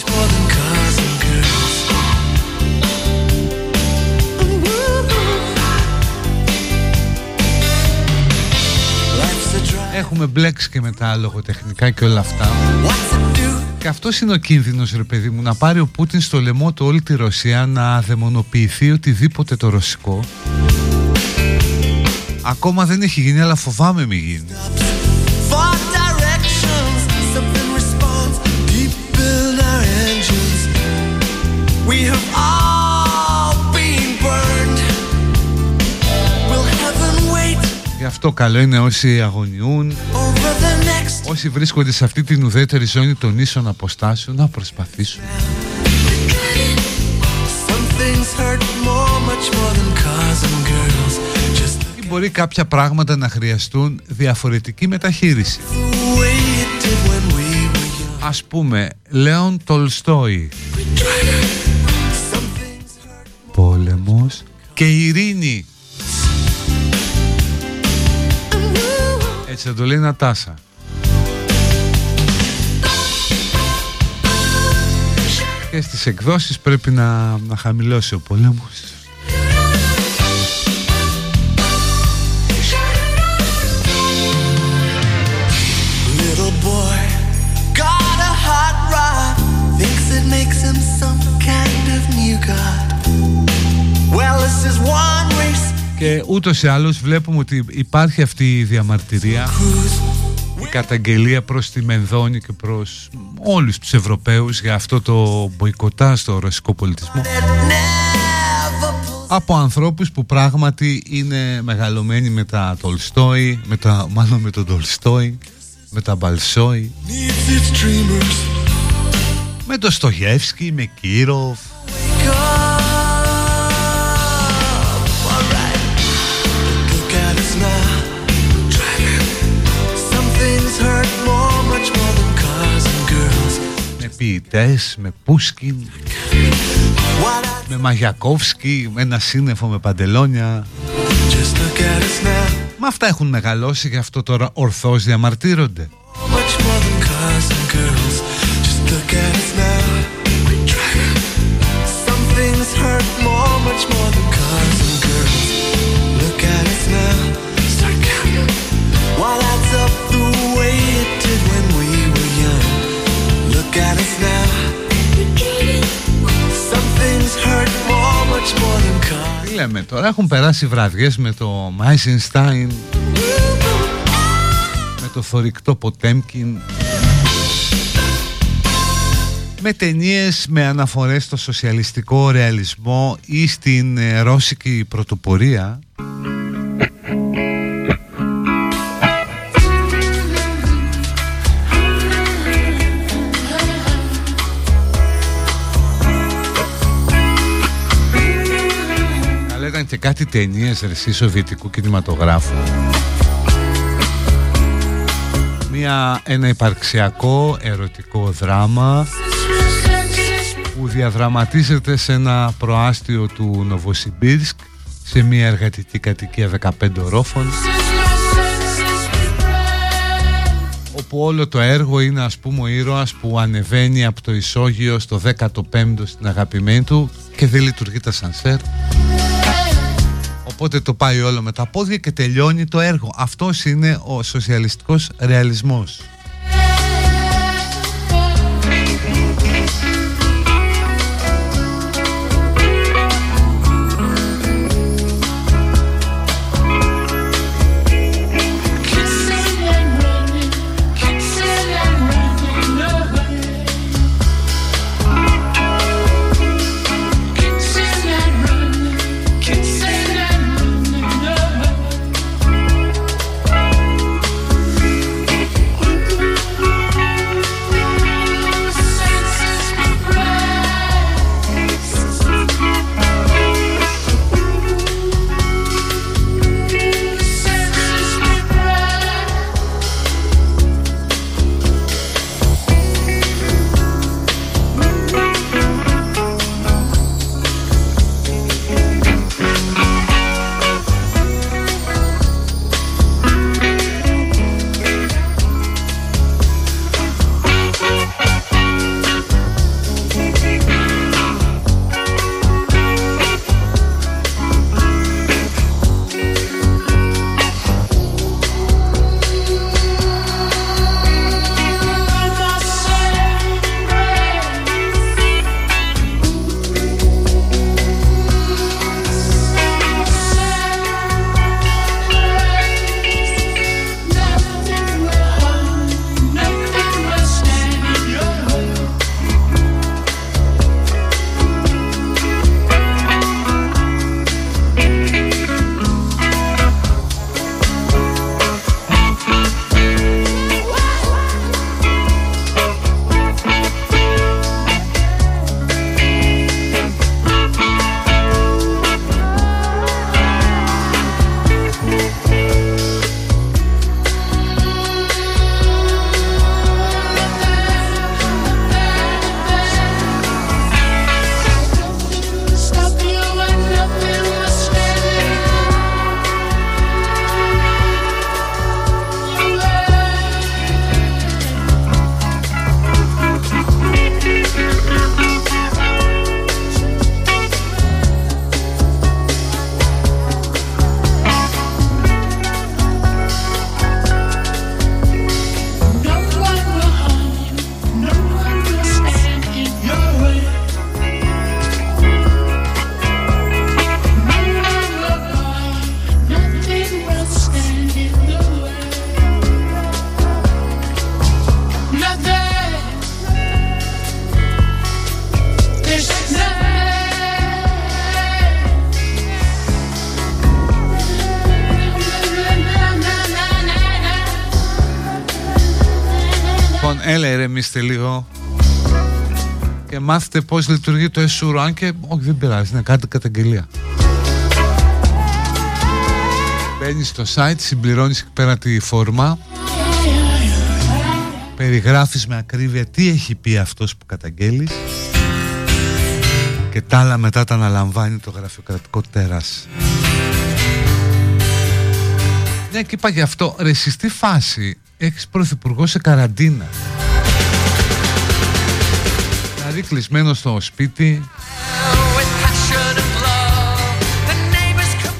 Έχουμε μπλέξει και με τα λογοτεχνικά και όλα αυτά. Και αυτός είναι ο κίνδυνος, ρε παιδί μου, να πάρει ο Πούτιν στο λαιμό του όλη τη Ρωσία, να δαιμονοποιηθεί οτιδήποτε το ρωσικό. Ακόμα δεν έχει γίνει, αλλά φοβάμαι μη γίνει. Γι' αυτό καλό είναι όσοι αγωνιούν, όσοι βρίσκονται σε αυτή την ουδέτερη ζώνη των ίσων αποστάσεων, να προσπαθήσουν. Μπορεί κάποια πράγματα να χρειαστούν διαφορετική μεταχείριση. Ας πούμε, Λέον Τολστόι. Πόλεμος και ειρήνη. Έτσι θα το λέει Νατάσα. Και στις εκδόσεις πρέπει να χαμηλώσει ο πόλεμος. Και ούτως ή άλλως βλέπουμε ότι υπάρχει αυτή η διαμαρτυρία, η καταγγελία προς τη Μενδόνη και προς όλους τους Ευρωπαίους για αυτό το μποϊκοτά στο ρωσικό πολιτισμό από ανθρώπους που πράγματι είναι μεγαλωμένοι με τα Τολστόι, μάλλον με τον Τολστόι, με τα Μπαλσόι, με τον Στογεύσκι, με Κύροφ. Με ποιητές, με Πούσκιν, με Μαγιακόφσκι, με ένα σύννεφο με παντελόνια. Μα αυτά έχουν μεγαλώσει, γι' αυτό τώρα ορθώς διαμαρτύρονται. While that's up the way it did when we λέμε τώρα, έχουν περάσει βραδιές με το Μάισενστάιν, με το θορυκτό Ποτέμκιν, με ταινίες με αναφορές στο σοσιαλιστικό ρεαλισμό ή στην ρώσικη πρωτοπορία. Αλλά ήταν και κάτι ταινίες ρεσί σοβιετικού κινηματογράφου. Ένα υπαρξιακό ερωτικό δράμα που διαδραματίζεται σε ένα προάστιο του Νοβοσιμπίρσκ, σε μια εργατική κατοικία 15 ορόφων, όπου όλο το έργο είναι, ας πούμε, ο ήρωας που ανεβαίνει από το ισόγειο στο 15ο στην αγαπημένη του και δεν λειτουργεί τα σανσέρ, οπότε το πάει όλο με τα πόδια και τελειώνει το έργο. Αυτός είναι ο σοσιαλιστικός ρεαλισμός. Λίγο και μάθετε πώς λειτουργεί το εσούρο, αν και όχι, δεν πειράζει, να κάνετε καταγγελία. Μπαίνεις στο site, συμπληρώνεις εκεί πέρα τη φόρμα, περιγράφεις με ακρίβεια τι έχει πει αυτός που καταγγέλεις και τα άλλα μετά τα αναλαμβάνει το γραφειοκρατικό τέρας. Ναι, και είπα γι' αυτό, ρε εσείς τι φάση, έχεις πρωθυπουργό σε καραντίνα, κλεισμένο στο σπίτι,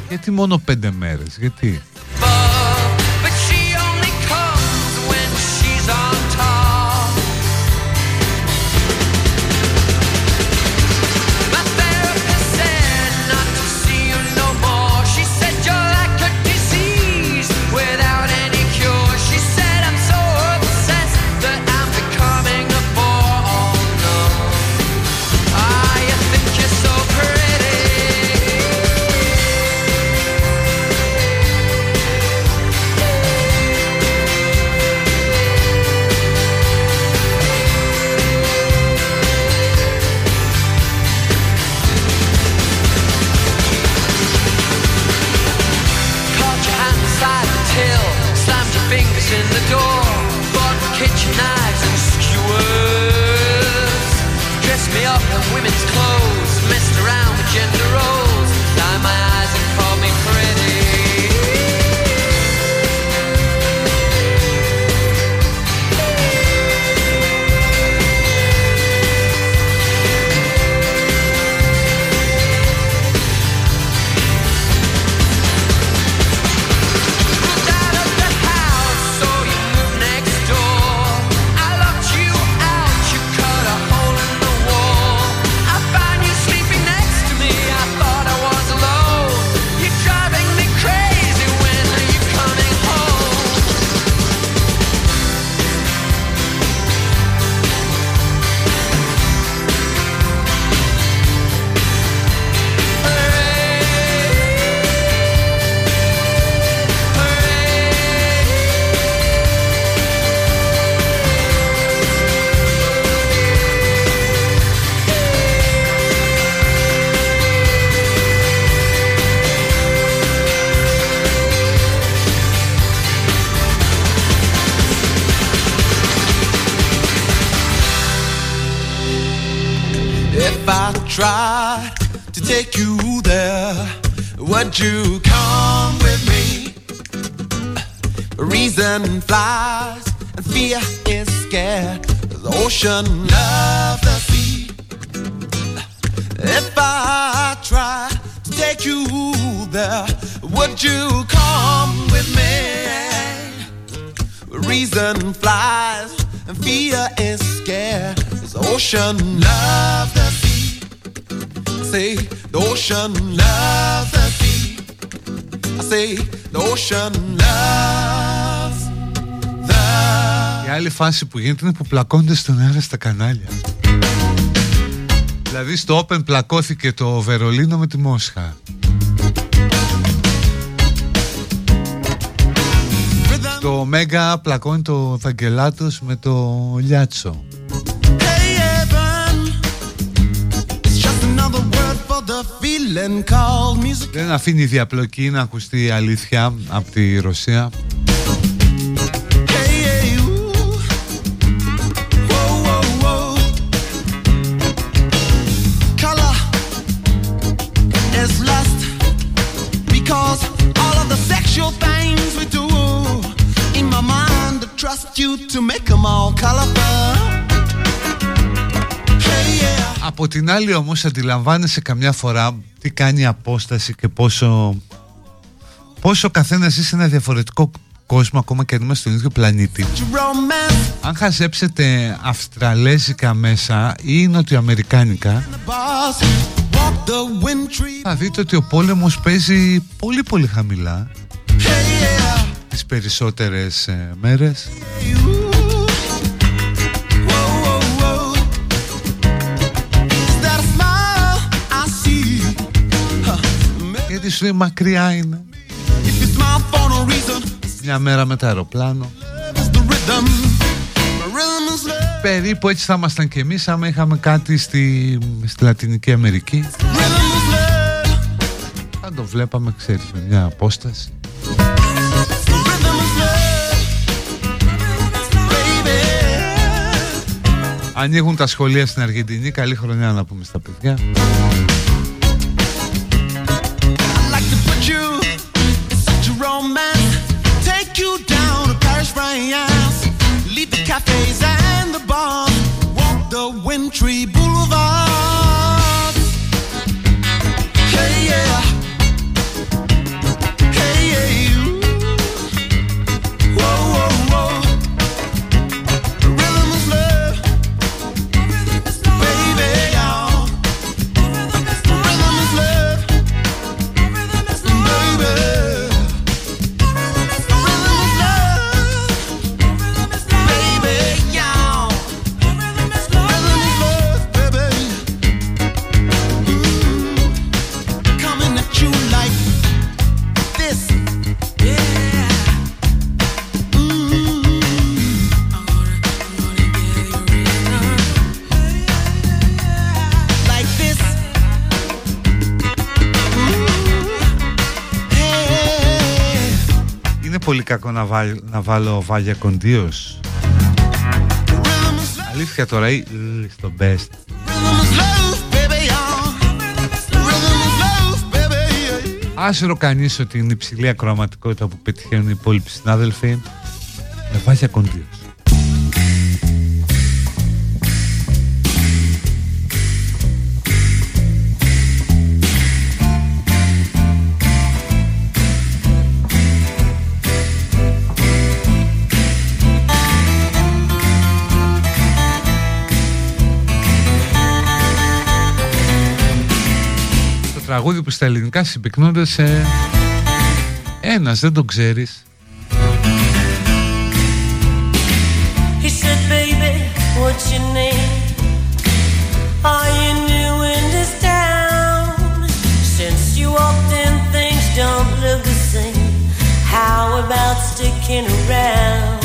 γιατί μόνο 5 μέρες, γιατί? try to take you there. Would you come with me? Reason flies and fear is scared. The ocean of the sea. If I try to take you there, would you come with me? Reason flies and fear is scared. The ocean of the sea. I say the ocean loves the sea. I say the ocean loves the. Η άλλη φάση που γίνεται είναι που πλακώνται στον αέρα στα κανάλια. Δηλαδή στο Open πλακώθηκε το Βερολίνο με τη Μόσχα. Το Μέγα πλακώνει το Βαγγελάτος με το Λιάτσο. Δεν αφήνει η διαπλοκή να ακουστεί η αλήθεια από τη Ρωσία. Από την άλλη όμως αντιλαμβάνεσαι καμιά φορά τι κάνει η απόσταση και πόσο καθένας ζει σε ένα διαφορετικό κόσμο, ακόμα και αν είμαστε στον ίδιο πλανήτη. Αν χαζέψετε αυστραλέζικα μέσα ή νοτιοαμερικάνικα, θα δείτε ότι ο πόλεμος παίζει πολύ πολύ χαμηλά τις περισσότερες μέρες. Γιατί σου λέει μακριά είναι. Μια μέρα με το αεροπλάνο. Περίπου έτσι θα ήμασταν κι εμείς άμα είχαμε κάτι στη Λατινική Αμερική. Θα το βλέπαμε, ξέρεις, με μια απόσταση. Ανοίγουν τα σχολεία στην Αργεντινή. Καλή χρονιά να πούμε στα παιδιά. Πολύ κακό να βάλω Βάγια Κοντίος. Αλήθεια τώρα ή στο Best. Άσυρο κανείς ότι είναι υψηλή ακροαματικότητα που πετυχαίνουν οι υπόλοιποι συνάδελφοι με Βάγια Κοντίος. Τραγούδι που στα ελληνικά συμπυκνούνται σε ένας δεν τον ξέρεις. He said, baby, what's your name? Are you new in this town? Since you walked in, things don't look the same. How about sticking around?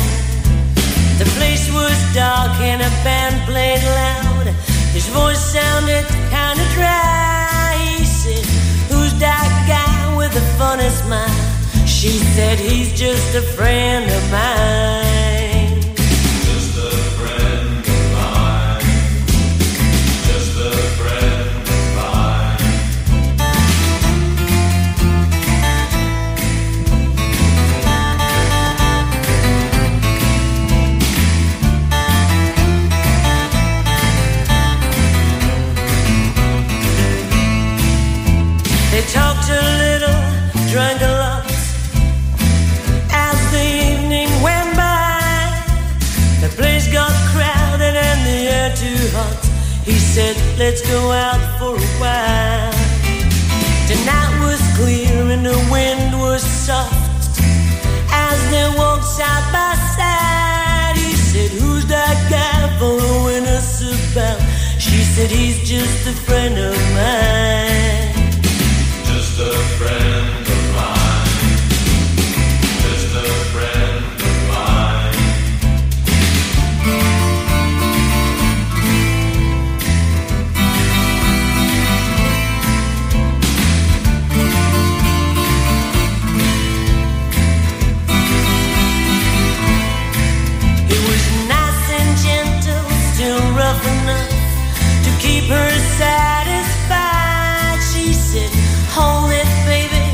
The place was dark and a band played loud. His voice sounded kind of dry. Who's that guy with the funny smile? She said he's just a friend of mine. Just a friend of mine. Just a friend of He said, let's go out for a while. The night was clear and the wind was soft. As they walked side by side, he said, who's that guy following us about? She said, he's just a friend of mine. Just a friend. Keep her satisfied, she said, hold it baby,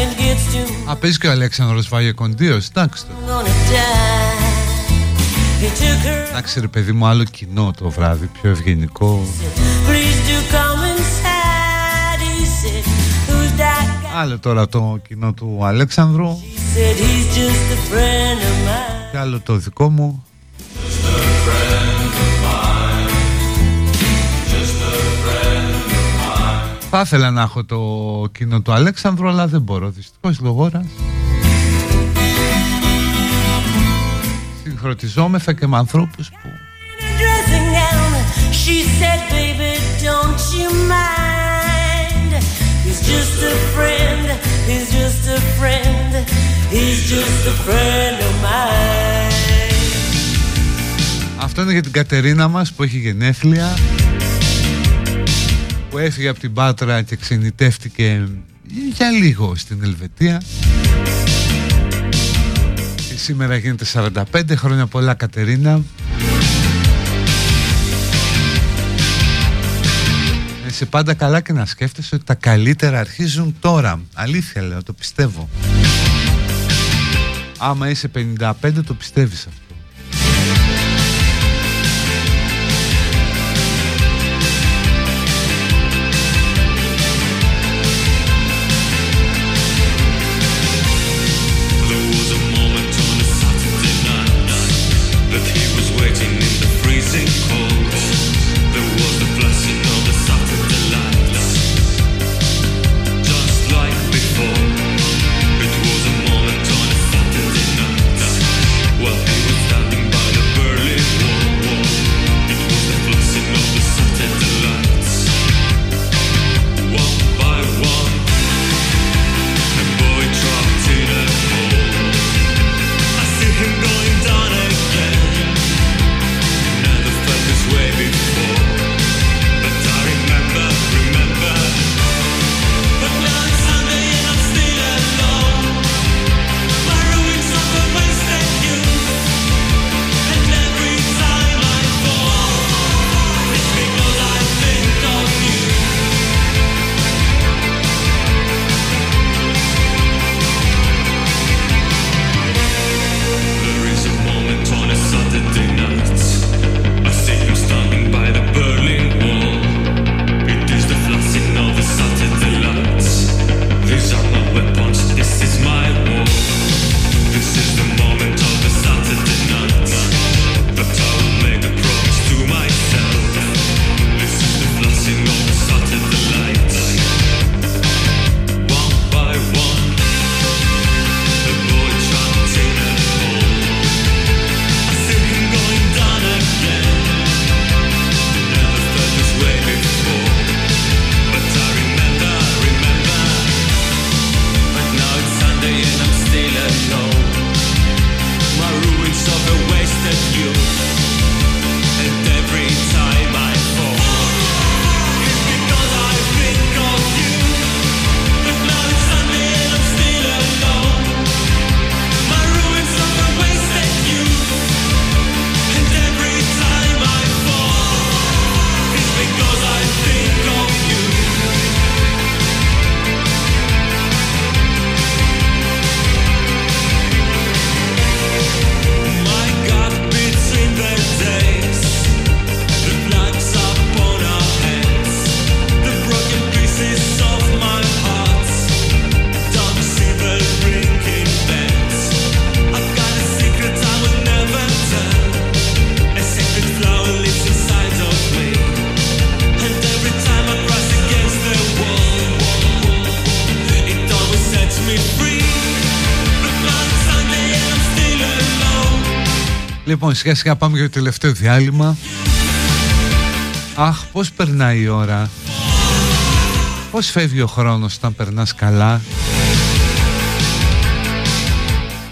and gets to me. Α, παίζει και ο Αλέξανδρος Βαγιακοντίος, εντάξει το. Εντάξει ρε παιδί μου, άλλο κοινό το βράδυ, πιο ευγενικό. Άλλο τώρα το κοινό του Αλέξανδρου και άλλο το δικό μου. Θα ήθελα να έχω το κοινό του Αλέξανδρου, αλλά δεν μπορώ. Δυστυχώς λογόρας. Συγχρονιζόμεθα και με ανθρώπους που... Αυτό είναι για την Κατερίνα μας που έχει γενέθλια, που έφυγε από την Πάτρα και ξενιτεύτηκε για λίγο στην Ελβετία και σήμερα γίνεται 45. Χρόνια πολλά Κατερίνα, είσαι πάντα καλά και να σκέφτεσαι ότι τα καλύτερα αρχίζουν τώρα. Αλήθεια λέω, το πιστεύω. Άμα είσαι 55 το πιστεύεις αυτό. Baby Λοιπόν, σιγά σιγά πάμε για το τελευταίο διάλειμμα. Αχ, πώς περνάει η ώρα. Πώς φεύγει ο χρόνος όταν περνάς καλά.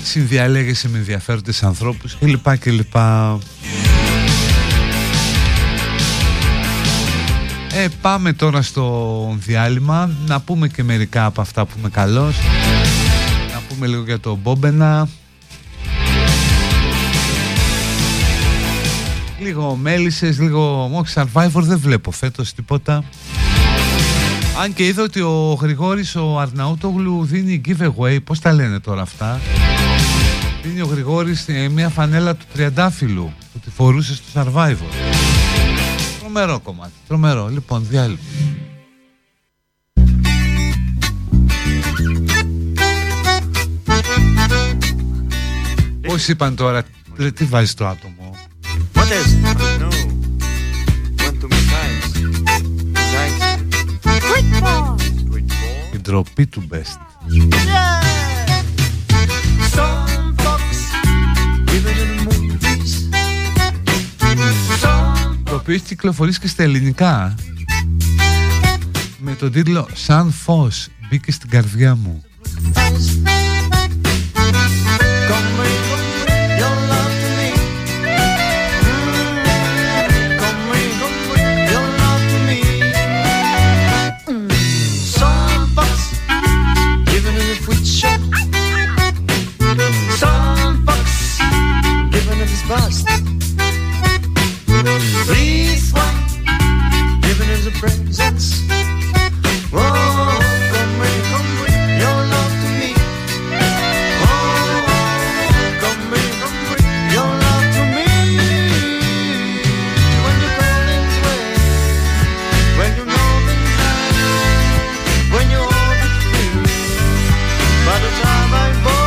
Συνδιαλέγεσαι με ενδιαφέροντες ανθρώπους κλπ. Κλπ. Πάμε τώρα στο διάλειμμα. Να πούμε και μερικά από αυτά που είμαι καλός. Να πούμε λίγο για το Μπόμπενα. Λίγο μέλισσες, λίγο... Όχι, Survivor δεν βλέπω φέτος τίποτα. Αν και είδα ότι ο Γρηγόρης, ο Αρναούτογλου δίνει giveaway, πώς τα λένε τώρα αυτά. Δίνει ο Γρηγόρης μια φανέλα του Τριαντάφυλλου που τη φορούσε στο Survivor. Τρομερό κομμάτι, τρομερό. Λοιπόν, διάλειμμα. Πώς είπαν τώρα, τι βάζει το άτομο. What is? No. One too many times. Thanks. Quick ball. Quick ball. Η ντροπή του Best. Some folks live in movies. Το οποίο έχει κυκλοφορήσει και στα ελληνικά. Με τον τίτλο «Σαν φως μπήκε στην καρδιά μου». Bust. Please one giving us a presents. Oh, come bring your love to me. Oh, come bring your love to me. When you call it way, when you know things right, when you hold it free. By the time I'm born.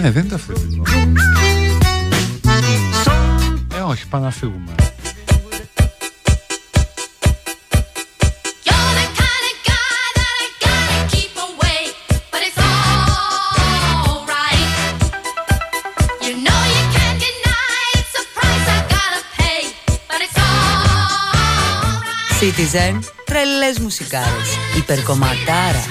Ναι, δεν είναι αυθεντικό. Όχι, πάμε να φύγουμε. Citizen, τρελές μουσικάρες, υπερκομματάρα.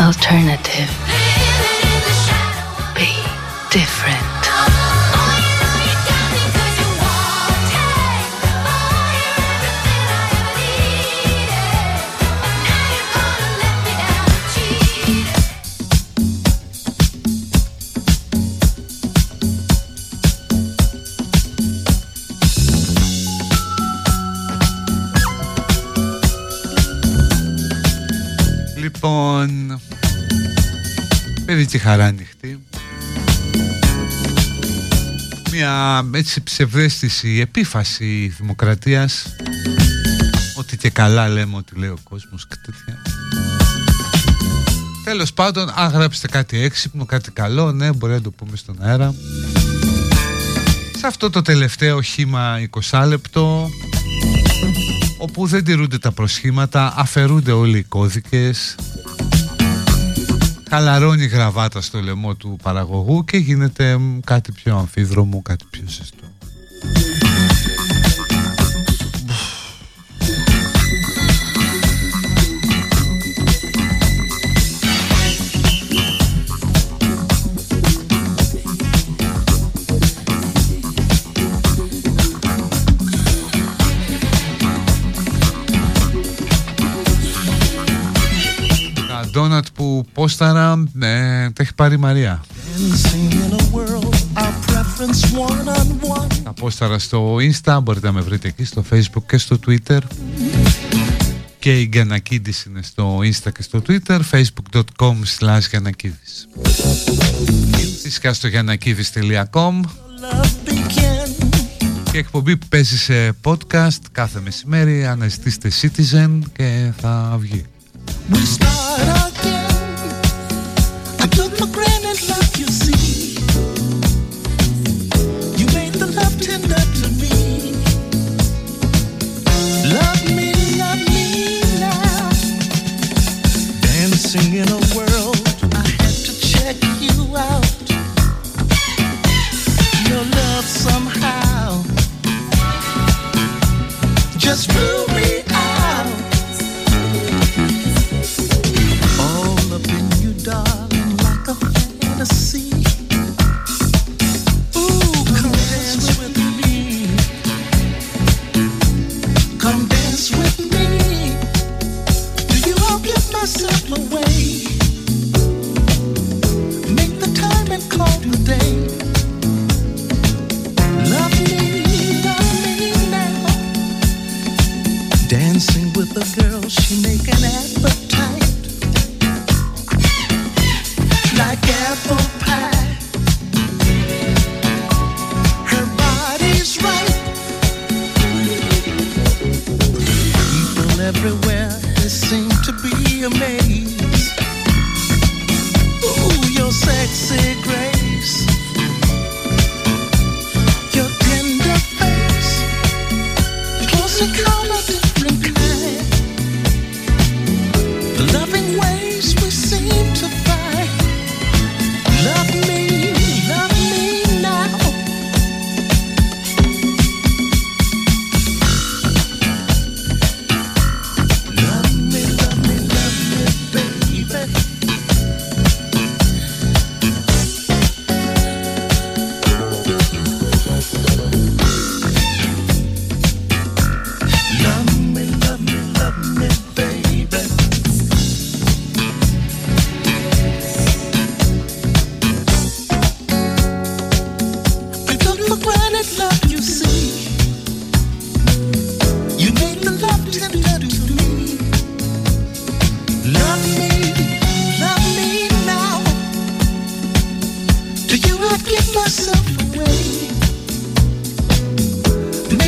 alternative. Be different. Λοιπόν, παιδική χαρά ανοιχτή. Μια έτσι ψευδαίσθηση, επίφαση δημοκρατίας. Ότι και καλά λέμε ότι λέει ο κόσμος και τέτοια. Τέλος πάντων, αν γράψετε κάτι έξυπνο, κάτι καλό, ναι, μπορεί να το πούμε στον αέρα. Σε αυτό το τελευταίο χήμα 20 λεπτό, όπου δεν τηρούνται τα προσχήματα, αφαιρούνται όλοι οι κώδικες, χαλαρώνει η γραβάτα στο λαιμό του παραγωγού και γίνεται κάτι πιο αμφίδρομο, κάτι πιο ζεστό. Ντόνατ που πόσταρα, τα έχει πάρει η Μαρία. Τα πόσταρα στο Insta, μπορείτε να με βρείτε εκεί, στο Facebook και στο Twitter. Και η Gianakidis είναι στο Insta και στο Twitter, facebook.com/Gianakidis. Φυσικά στο gianakidis.com. Η εκπομπή παίζει σε podcast κάθε μεσημέρι, αναζητήστε Citizen και θα βγει. We start again. I took for granted love, you see. You made the love tender to me. Love me now. Dancing in a world, I had to check you out. Your love somehow just blew me out. Darling, like a fantasy. Ooh, come dance with me. Come dance with me. Do you all give myself away? Make the time and call today. Love me now. Dancing with a girl, she make an appetite. Like apple pie, her body's right. People everywhere, they seem to be amazed. Ooh, your sexy grace, your tender face, close to come a different kind. The loving ways we seem to find. Love me now. Love me, baby. Love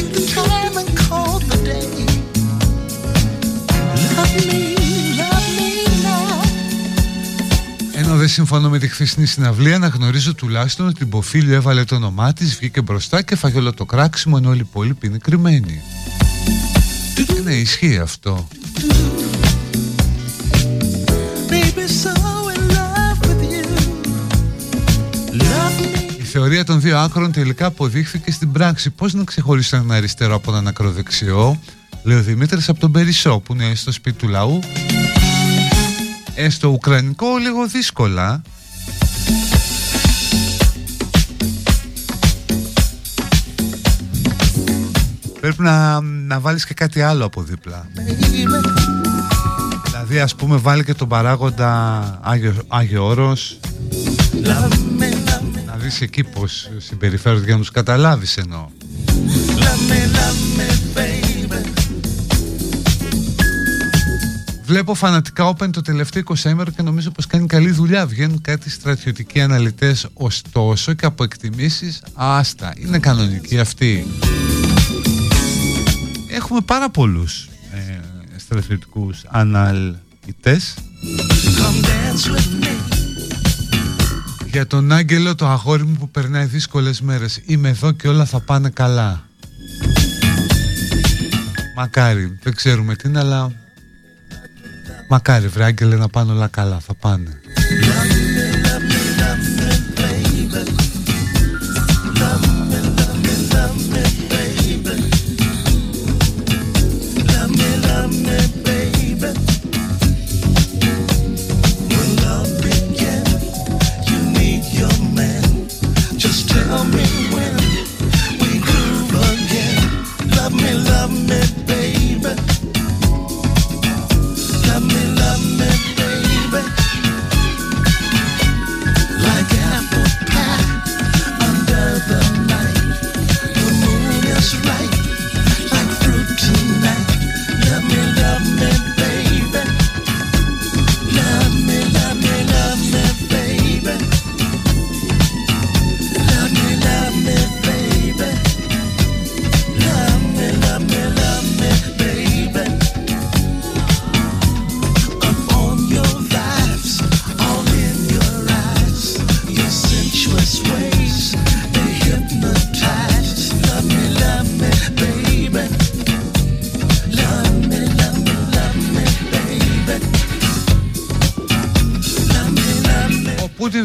me, baby. Ενώ δεν συμφωνώ με τη χθεσινή συναυλία, να γνωρίζω τουλάχιστον ότι η Μποφίλιο έβαλε το όνομά της, βγήκε μπροστά και φάγε όλο το κράξιμο, ενώ όλοι οι υπόλοιποι είναι κρυμμένοι. Ναι, ισχύει αυτό. Η θεωρία των δύο άκρων τελικά αποδείχθηκε στην πράξη. Πώς να ξεχωρίσει έναν αριστερό από έναν ακροδεξιό, λέει ο Δημήτρης από τον Περισσό, που είναι στο σπίτι του λαού. έστω ουκρανικό λίγο δύσκολα. Πρέπει να βάλεις και κάτι άλλο από δίπλα. Δηλαδή ας πούμε βάλει και τον παράγοντα Άγιο Όρος. Να δεις εκεί πως συμπεριφέρονται για να τους καταλάβεις εννοώ. Βλέπω φανατικά Open το τελευταίο 20ήμερο και νομίζω πως κάνει καλή δουλειά. Βγαίνουν κάτι στρατιωτικοί αναλυτές, ωστόσο και από εκτιμήσεις άστα. Είναι κανονικοί αυτοί. Έχουμε πάρα πολλούς στρατιωτικούς αναλυτές. Για τον Άγγελο, το αγόρι μου που περνάει δύσκολες μέρες, είμαι εδώ και όλα θα πάνε καλά. Μακάρι, δεν ξέρουμε τι είναι, αλλά μακάρι βρε Άγγελε να πάνε όλα καλά, θα πάνε.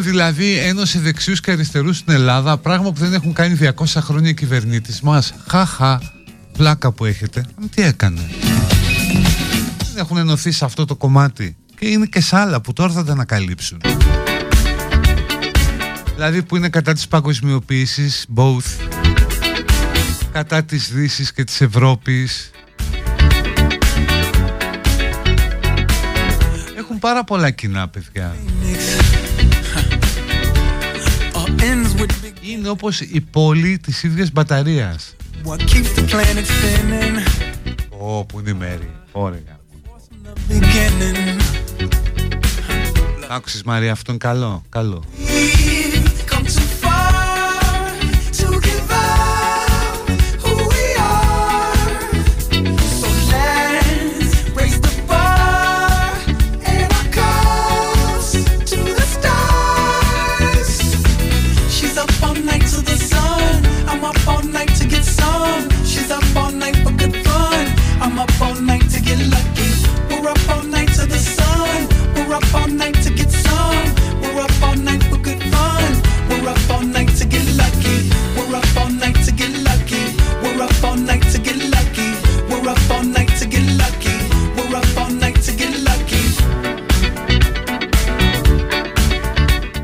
Δηλαδή ένωση δεξιούς και αριστερούς στην Ελλάδα, πράγμα που δεν έχουν κάνει 200 χρόνια οι κυβερνήτες μας. Χαχα, πλάκα που έχετε. Τι έκανε. Δεν έχουν ενωθεί σε αυτό το κομμάτι. Και είναι και σ' άλλα που τώρα θα τα ανακαλύψουν. Δηλαδή που είναι κατά της παγκοσμιοποίησης, both. Κατά της Δύσης και της Ευρώπης. Έχουν πάρα πολλά κοινά παιδιά. Είναι όπως η πόλη της ίδιας μπαταρίας. Όπου είναι η μέρη. Ωραία. Άκουσες Μαρία, αυτόν καλό, καλό.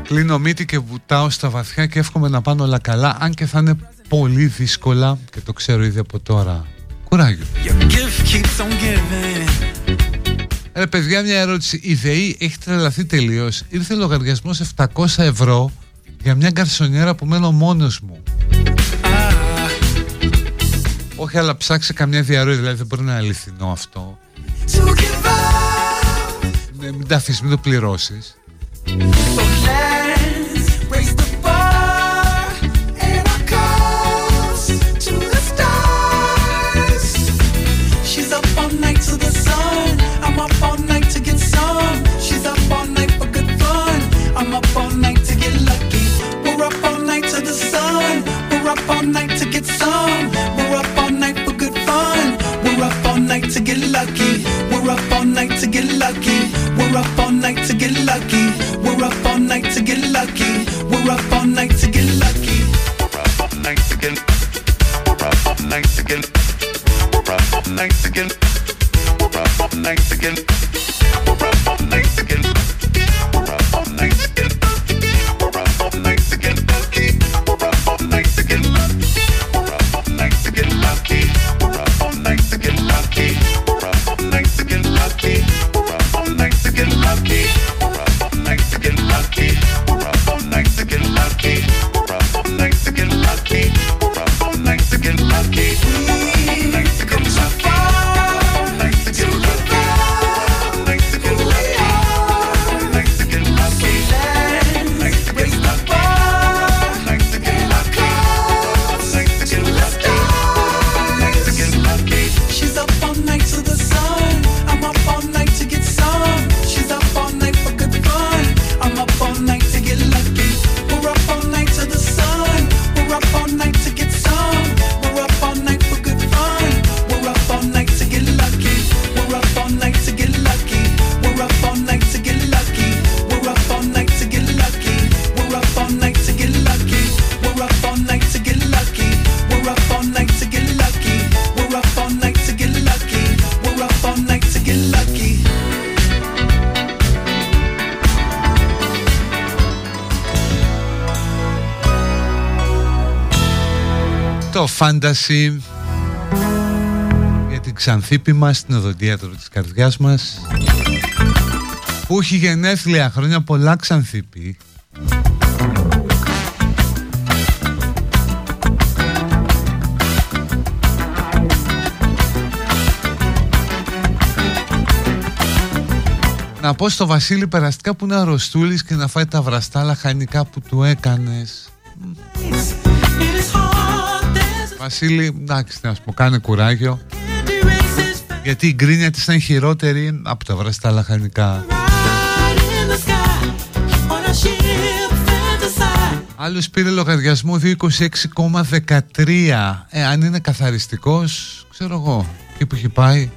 Κλείνω μύτη και βουτάω στα βαθιά και εύχομαι να πάνε όλα καλά, αν και θα είναι πολύ δύσκολα και το ξέρω ήδη από τώρα. Κουράγιο. Ρε παιδιά, μια ερώτηση. Η ΔΕΗ έχει τρελαθεί τελείως. Ήρθε λογαριασμός 700 ευρώ για μια γκαρσονιέρα που μένω μόνος μου. Όχι, αλλά ψάξε καμιά διαρροή, δηλαδή δεν μπορεί να είναι αληθινό αυτό. Ναι, μην τα αφήσεις, μην το πληρώσεις. We're up all night again. Fantasy για την Ξανθίπη μας, στην οδοντίατρο της καρδιάς μας που έχει γενέθλια. Χρόνια πολλά, Ξανθίπη. Να πω στο Βασίλη περαστικά που είναι αρρωστούλης και να φάει τα βραστά λαχανικά που του έκανες. Βασίλη, εντάξει, να σου πω, κάνε κουράγιο, γιατί η γκρίνια της ήταν χειρότερη από τα βραστά λαχανικά. Άλλος πήρε λογαριασμό 226,13. Αν είναι καθαριστικός, ξέρω εγώ, εκεί που έχει πάει.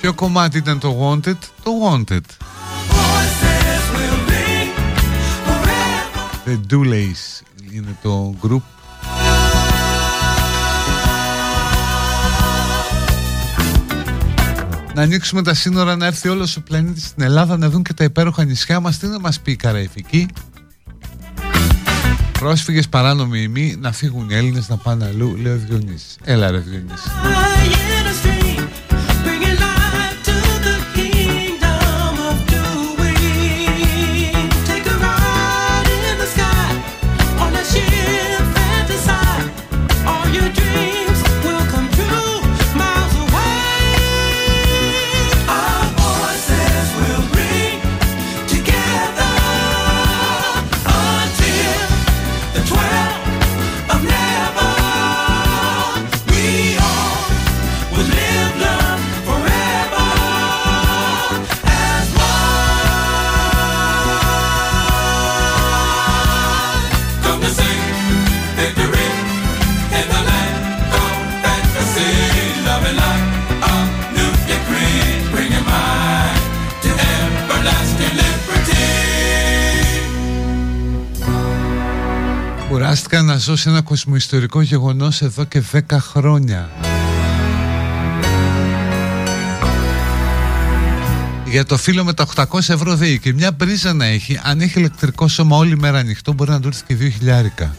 Ποιο κομμάτι ήταν το Wanted? Το Wanted. The Dulays είναι το group. Να ανοίξουμε τα σύνορα, να έρθει όλος ο πλανήτης στην Ελλάδα, να δουν και τα υπέροχα νησιά μας. Τι να μας πει η Καραϊφική? Πρόσφυγες παράνομοι ημί, να φύγουν οι Έλληνες να πάνε αλλού, λέει ο Διονύσης. Έλα ρε Διονύση. Κουράστηκα να ζω σε ένα κοσμοϊστορικό γεγονός εδώ και 10 χρόνια. Για το φίλο με τα 800 ευρώ δει, και μια μπρίζα να έχει. Αν έχει ηλεκτρικό σώμα όλη μέρα ανοιχτό, μπορεί να του έρθει και 2.000.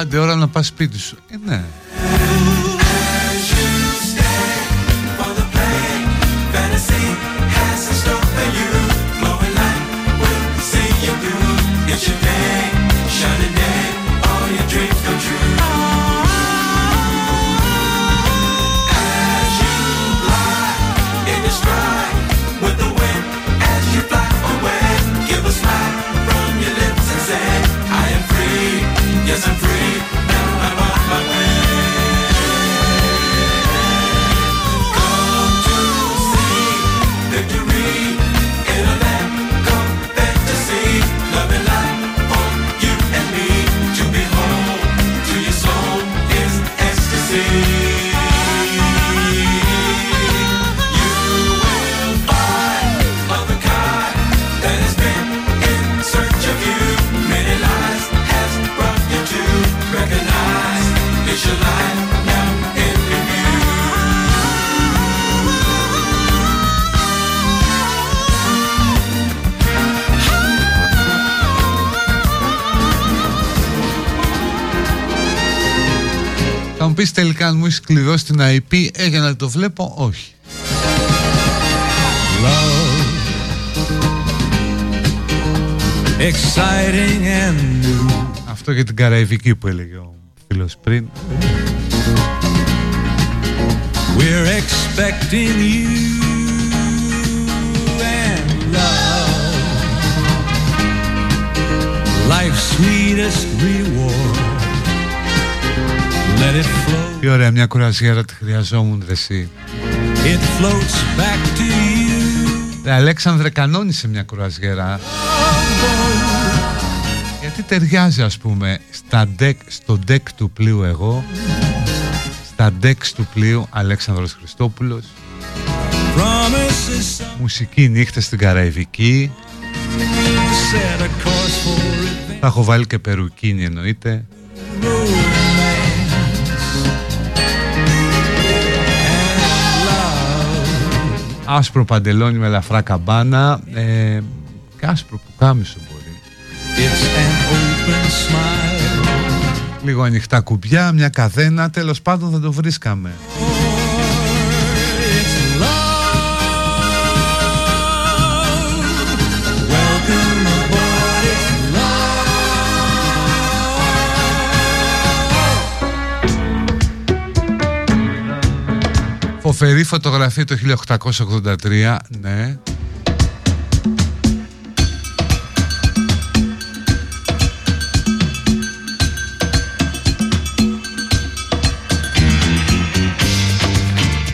Άντε ώρα να πας σπίτι σου. Ναι. Yes, I'm free. πεις τελικά αν μου είσαι κληρώσει την IP, για να το βλέπω, όχι. Αυτό για την Καραϊβική που έλεγε ο φίλος πριν. We're expecting you and love, life's sweetest reward. Let it flow. Τι ωραία, μια κουρασιέρα τη χρειαζόμουν ρε εσύ. It floats back to you. Τα Αλέξανδρε κανόνισε μια κουρασιέρα. Γιατί ταιριάζει ας πούμε στα deck, στο deck του πλοίου εγώ. Τα ντεξ του πλοίου, Αλέξανδρος Χριστόπουλος. Μουσική νύχτα στην Καραϊβική. Θα έχω βάλει και περουκίνη εννοείται. Άσπρο παντελόνι με ελαφρά καμπάνα και άσπρο πουκάμισο μπορεί. Λίγο ανοιχτά κουμπιά, μια καδένα, τέλος πάντων θα το βρίσκαμε. Φοβερή φωτογραφία το 1883, ναι.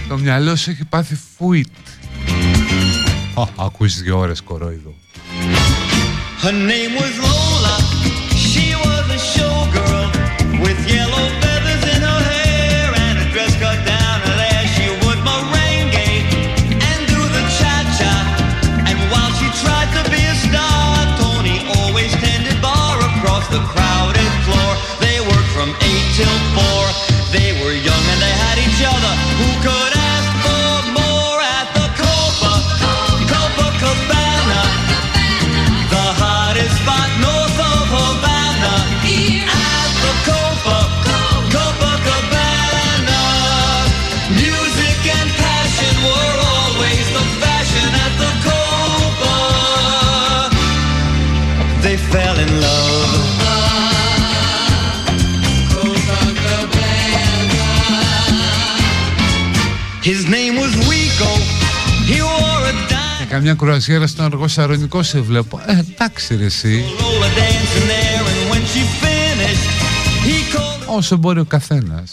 Το μυαλό σου έχει πάθει φουίτ. Ακούσεις 2 ώρες κορόιδο. Καμιά κουρασιέρα στον αργό σαρονικό σε βλέπω. Εντάξει ρε εσύ. Όσο μπορεί ο καθένας.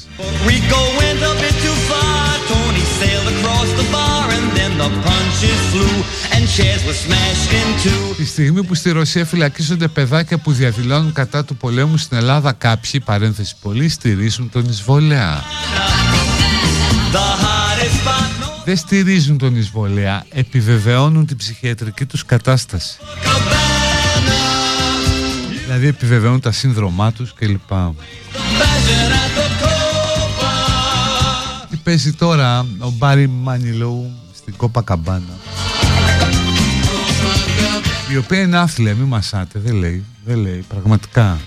Τη στιγμή που στη Ρωσία φυλακίζονται παιδάκια που διαδηλώνουν κατά του πολέμου στην Ελλάδα, κάποιοι, παρένθεση πολλοί, στηρίζουν τον εισβολέα. Δεν στηρίζουν τον εισβολέα, επιβεβαιώνουν την ψυχιατρική τους κατάσταση. Δηλαδή επιβεβαιώνουν τα σύνδρομά τους κλπ. Τι παίζει τώρα ο Μπάρι Μάνιλοου στην Κόπα Καμπάνα, η οποία είναι άθλια, μη μασάτε, δεν λέει πραγματικά.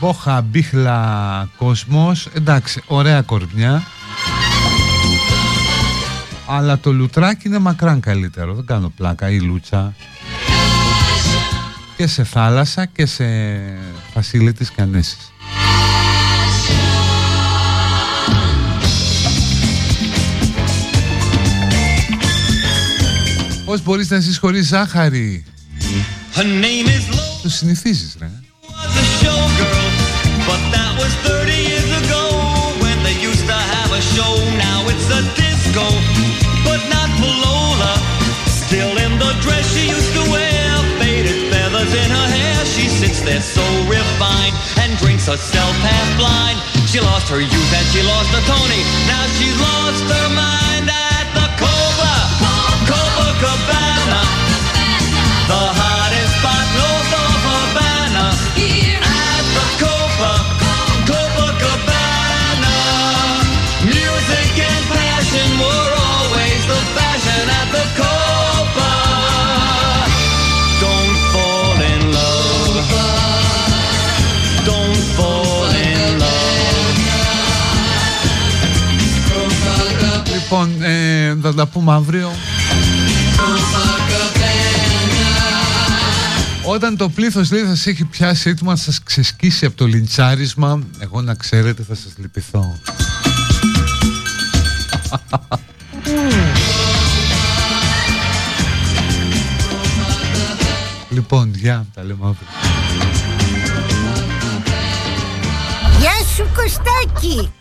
Μπόχα, μπίχλα, κόσμος, εντάξει, ωραία κορμιά. Αλλά το λουτράκι είναι μακράν καλύτερο, δεν κάνω πλάκα, η λούτσα. Και σε θάλασσα και σε φασίλη της Κανέσης. Πώς μπορείς να ζεις χωρίς ζάχαρη? Το συνηθίζεις ρε. Don't fall in love. θα τα πούμε αύριο. Όταν το πλήθος λέει θα σας έχει πιάσει έτοιμο να σας ξεσκίσει από το λιντσάρισμα, εγώ να ξέρετε θα σας λυπηθώ. Λοιπόν, γεια, τα λέμε αύριο. Γεια σου Κωστάκη.